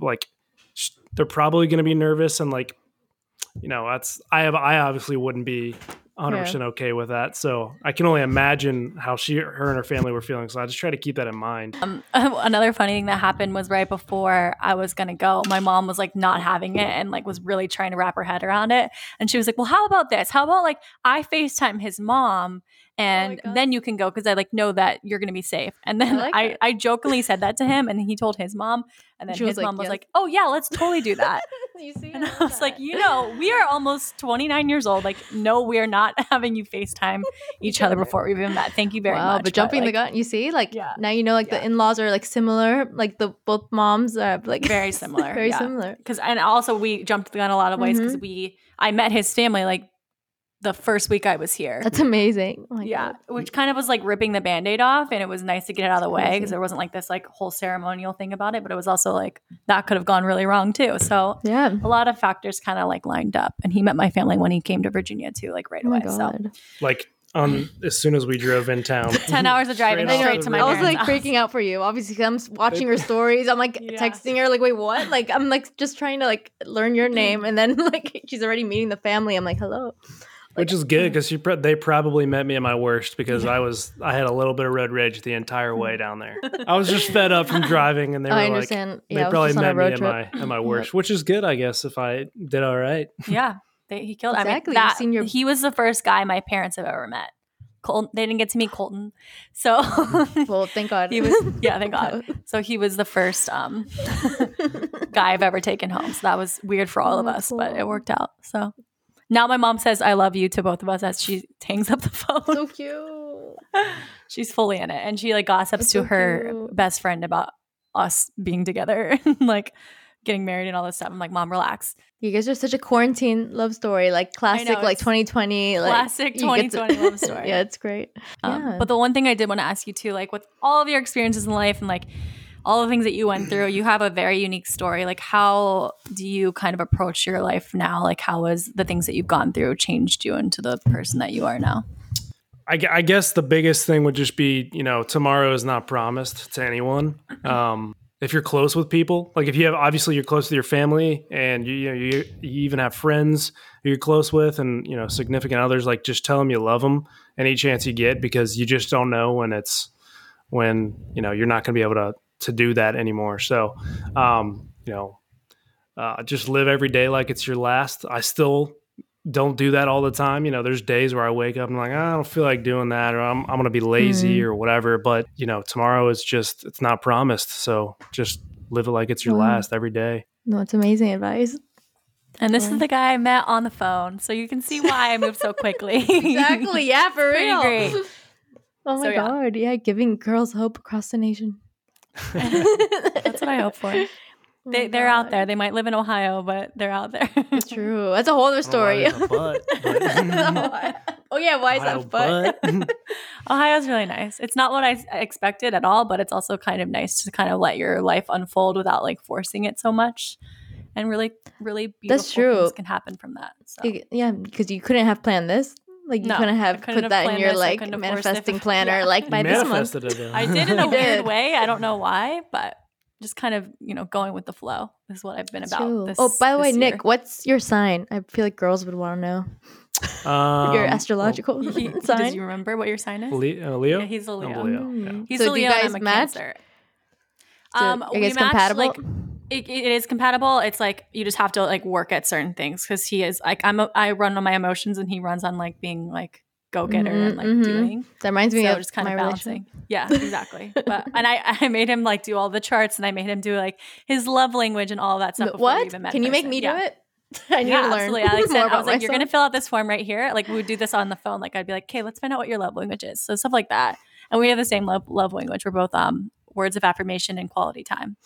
They're probably going to be nervous and I obviously wouldn't be 100% okay with that. So I can only imagine how her and her family were feeling. So I just try to keep that in mind. Another funny thing that happened was right before I was going to go, my mom was not having it and was really trying to wrap her head around it. And she was like, well, how about this? How about I FaceTime his mom and then you can go because I know that you're going to be safe. And then I jokingly said that to him and he told his mom. And then his mom was like, oh yeah, let's totally do that. You see, and I was that. We are almost 29 years old. No, we are not having you FaceTime each other before we've even met. Thank you very much. But jumping the gun, you see, now you know, the in-laws are similar. The both moms are very similar, very similar. Because and also we jumped the gun a lot of ways because I met his family the first week I was here. That's amazing. Oh yeah. God. Which kind of was ripping the Band-Aid off, and it was nice to get it out of the way because there wasn't this whole ceremonial thing about it, but it was also that could have gone really wrong too. So yeah, a lot of factors kind of lined up, and he met my family when he came to Virginia too, right away. God. So as soon as we drove in town. 10 hours of driving straight to my parents. I was like freaking out for you, obviously, because I'm watching her stories. I'm like texting her, like, wait, what? Like, I'm like just trying to like learn your name, and then like she's already meeting the family. I'm like, hello. Which is good because they probably met me at my worst because I had a little bit of road rage the entire way down there. I was just fed up from driving, and they were like, they probably met me at my worst, which is good, I guess, if I did all right. Yeah. He killed exactly. I mean, he was the first guy my parents have ever met. They didn't get to meet Colton, so well, thank God. He was thank God. So he was the first guy I've ever taken home. So that was weird for all of us, but it worked out. So now my mom says I love you to both of us as she hangs up the phone. So cute. She's fully in it, and she like gossips to her best friend about us being together and like getting married and all this stuff. I'm like, Mom, relax. You guys are such a quarantine love story, like classic, like 2020. Classic 2020 love story. Yeah, it's great. But the one thing I did want to ask you too, like with all of your experiences in life and like all the things that you went through, you have a very unique story. Like how do you kind of approach your life now? Like how has the things that you've gone through changed you into the person that you are now? I guess the biggest thing would just be, tomorrow is not promised to anyone. If you're close with people, like if you have, obviously you're close with your family and you even have friends who you're close with and, significant others, like just tell them you love them any chance you get, because you just don't know when you're not going to be able to do that anymore. So, just live every day like it's your last. I still don't do that all the time. There's days where I wake up and I'm like, I don't feel like doing that, or I'm going to be lazy or whatever. But, tomorrow is just, it's not promised. So just live it like it's your last every day. No, it's amazing advice. And this is the guy I met on the phone. So you can see why I moved so quickly. Exactly. Yeah, for real. Great. Oh my God. Yeah. Giving girls hope across the nation. That's what I hope for. They're out there. They might live in Ohio, but they're out there. True. That's a whole other story. Oh yeah, why is that butt? Ohio's really nice. It's not what I expected at all, but it's also kind of nice to kind of let your life unfold without like forcing it so much. And really, really beautiful things can happen from that. So. Yeah, because you couldn't have planned this. Like you couldn't have put that in your like manifesting planner like by this month. I did in a weird way. I don't know why, but just kind of, going with the flow is what I've been about. This, by the way, year. Nick, what's your sign? I feel like girls would want to know your astrological sign. Did you remember what your sign is? Leo? Yeah, he's a Leo. He's a Leo. I'm a Cancer. Are you guys compatible? Like, it is compatible. It's like you just have to like work at certain things because he is like I run on my emotions and he runs on like being like go-getter and like doing. That reminds me of just kind of balancing. Yeah, exactly. But and I made him like do all the charts and I made him do like his love language and all that stuff before we even met. Can you make me do it? I need to learn. Absolutely. I was like, you're gonna fill out this form right here. Like we would do this on the phone. Like I'd be like, okay, let's find out what your love language is. So stuff like that. And we have the same love language. We're both words of affirmation and quality time.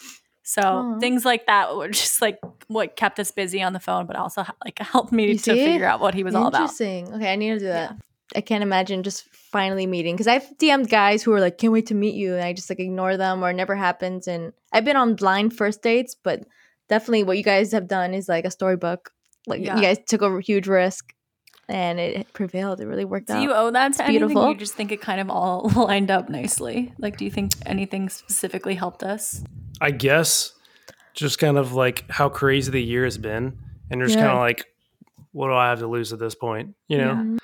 So things like that were just like what kept us busy on the phone, but also like helped me to figure out what he was all about. Interesting. Okay, I need to do that. I can't imagine just finally meeting, because I've DM'd guys who are like, can't wait to meet you, and I just like ignore them or it never happens. And I've been on blind first dates, but definitely what you guys have done is like a storybook. Like you guys took a huge risk and it prevailed. It really worked out. Do you owe that to anything? You just think it kind of all lined up nicely. Like, do you think anything specifically helped us? I guess just kind of like how crazy the year has been, and just kind of like, what do I have to lose at this point? No,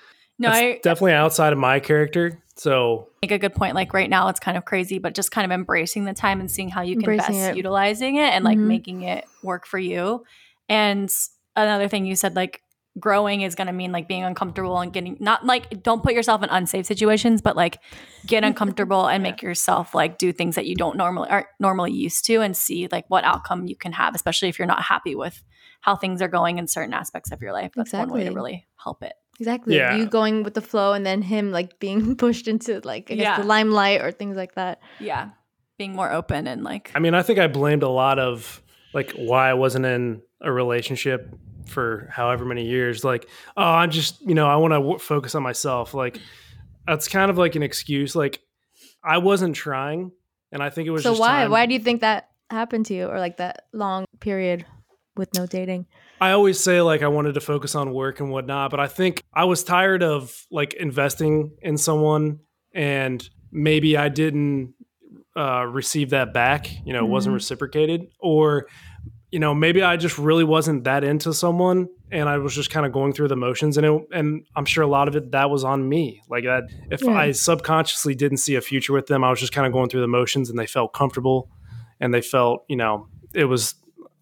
it's definitely outside of my character. So make a good point. Like right now, it's kind of crazy, but just kind of embracing the time and seeing how you can best utilizing it and like making it work for you. And another thing you said, like growing is going to mean like being uncomfortable and getting not like don't put yourself in unsafe situations, but like get uncomfortable and make yourself like do things that you don't aren't normally used to, and see like what outcome you can have, especially if you're not happy with how things are going in certain aspects of your life. That's one way to really help it. Exactly. Yeah. You going with the flow, and then him like being pushed into like I guess the limelight or things like that. Yeah. Being more open and like. I mean, I think I blamed a lot of like why I wasn't in a relationship for however many years. Like, oh, I'm just, I want to focus on myself. Like, that's kind of like an excuse. Like, I wasn't trying, and I think it was just time. Why do you think that happened to you, or like that long period? with no dating. I always say like I wanted to focus on work and whatnot, but I think I was tired of like investing in someone and maybe I didn't receive that back, you know, it wasn't reciprocated, or, you know, maybe I just really wasn't that into someone and I was just kind of going through the motions, and I'm sure a lot of it, that was on me. Like that, if I subconsciously didn't see a future with them, I was just kind of going through the motions and they felt comfortable and they felt, you know, it was,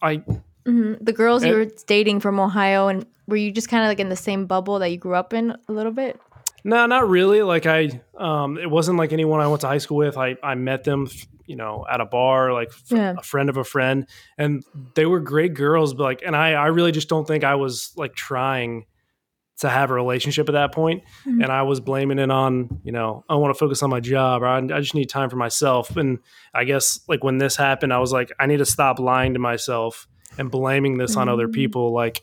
the girls you were dating from Ohio, and were you just kind of like in the same bubble that you grew up in a little bit? No, not really. Like I, it wasn't like anyone I went to high school with. I met them, you know, at a bar, like a friend of a friend, and they were great girls. But like, and I really just don't think I was like trying to have a relationship at that point. Mm-hmm. And I was blaming it on, you know, I want to focus on my job, or I just need time for myself. And I guess like when this happened, I was like, I need to stop lying to myself and blaming this on other people. Like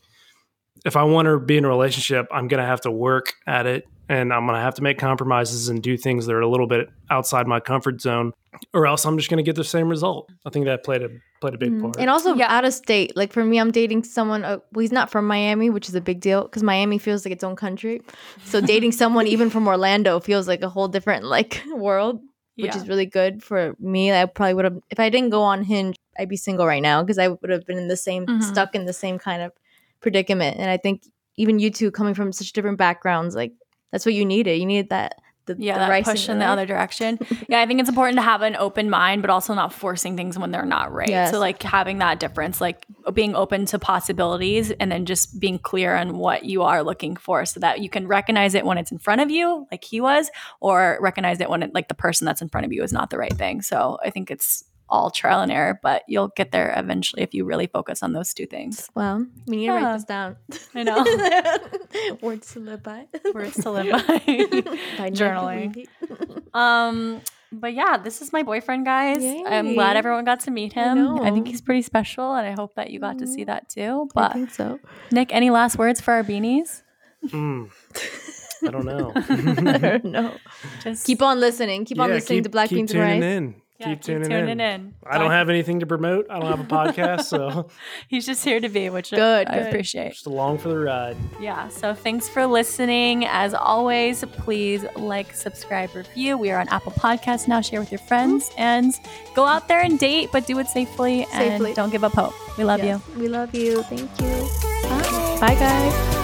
if I want to be in a relationship, I'm going to have to work at it. And I'm going to have to make compromises and do things that are a little bit outside my comfort zone, or else I'm just going to get the same result. I think that played a big part. And also out of state. Like for me, I'm dating someone, well, he's not from Miami, which is a big deal because Miami feels like its own country. So dating someone even from Orlando feels like a whole different like world, which is really good for me. I probably would have, if I didn't go on Hinge, I'd be single right now because I would have been in the same, stuck in the same kind of predicament. And I think even you two coming from such different backgrounds, like, that's what you needed. You needed that push in the other direction. I think it's important to have an open mind, but also not forcing things when they're not right. Yes. So like having that difference, like being open to possibilities and then just being clear on what you are looking for so that you can recognize it when it's in front of you, like he was, or recognize it when it, like the person that's in front of you is not the right thing. So I think it's all trial and error, but you'll get there eventually if you really focus on those two things. Well, we need to write this down. I know. Words to live by. Words to live by. Journaling. But yeah, this is my boyfriend, guys. Yay. I'm glad everyone got to meet him. I think he's pretty special, and I hope that you got to see that too. But I think so. Nick, any last words for our beanies? I don't know. I don't know. Just keep on listening. Keep on listening to Black Beans and Rice. Keep tuning in. I don't have anything to promote. I don't have a podcast, so he's just here to be, which I appreciate. Just along for the ride. Yeah. So thanks for listening. As always, please like, subscribe, review. We are on Apple Podcasts now. Share with your friends and go out there and date, but do it safely. And don't give up hope. We love you. We love you. Thank you. Bye, guys.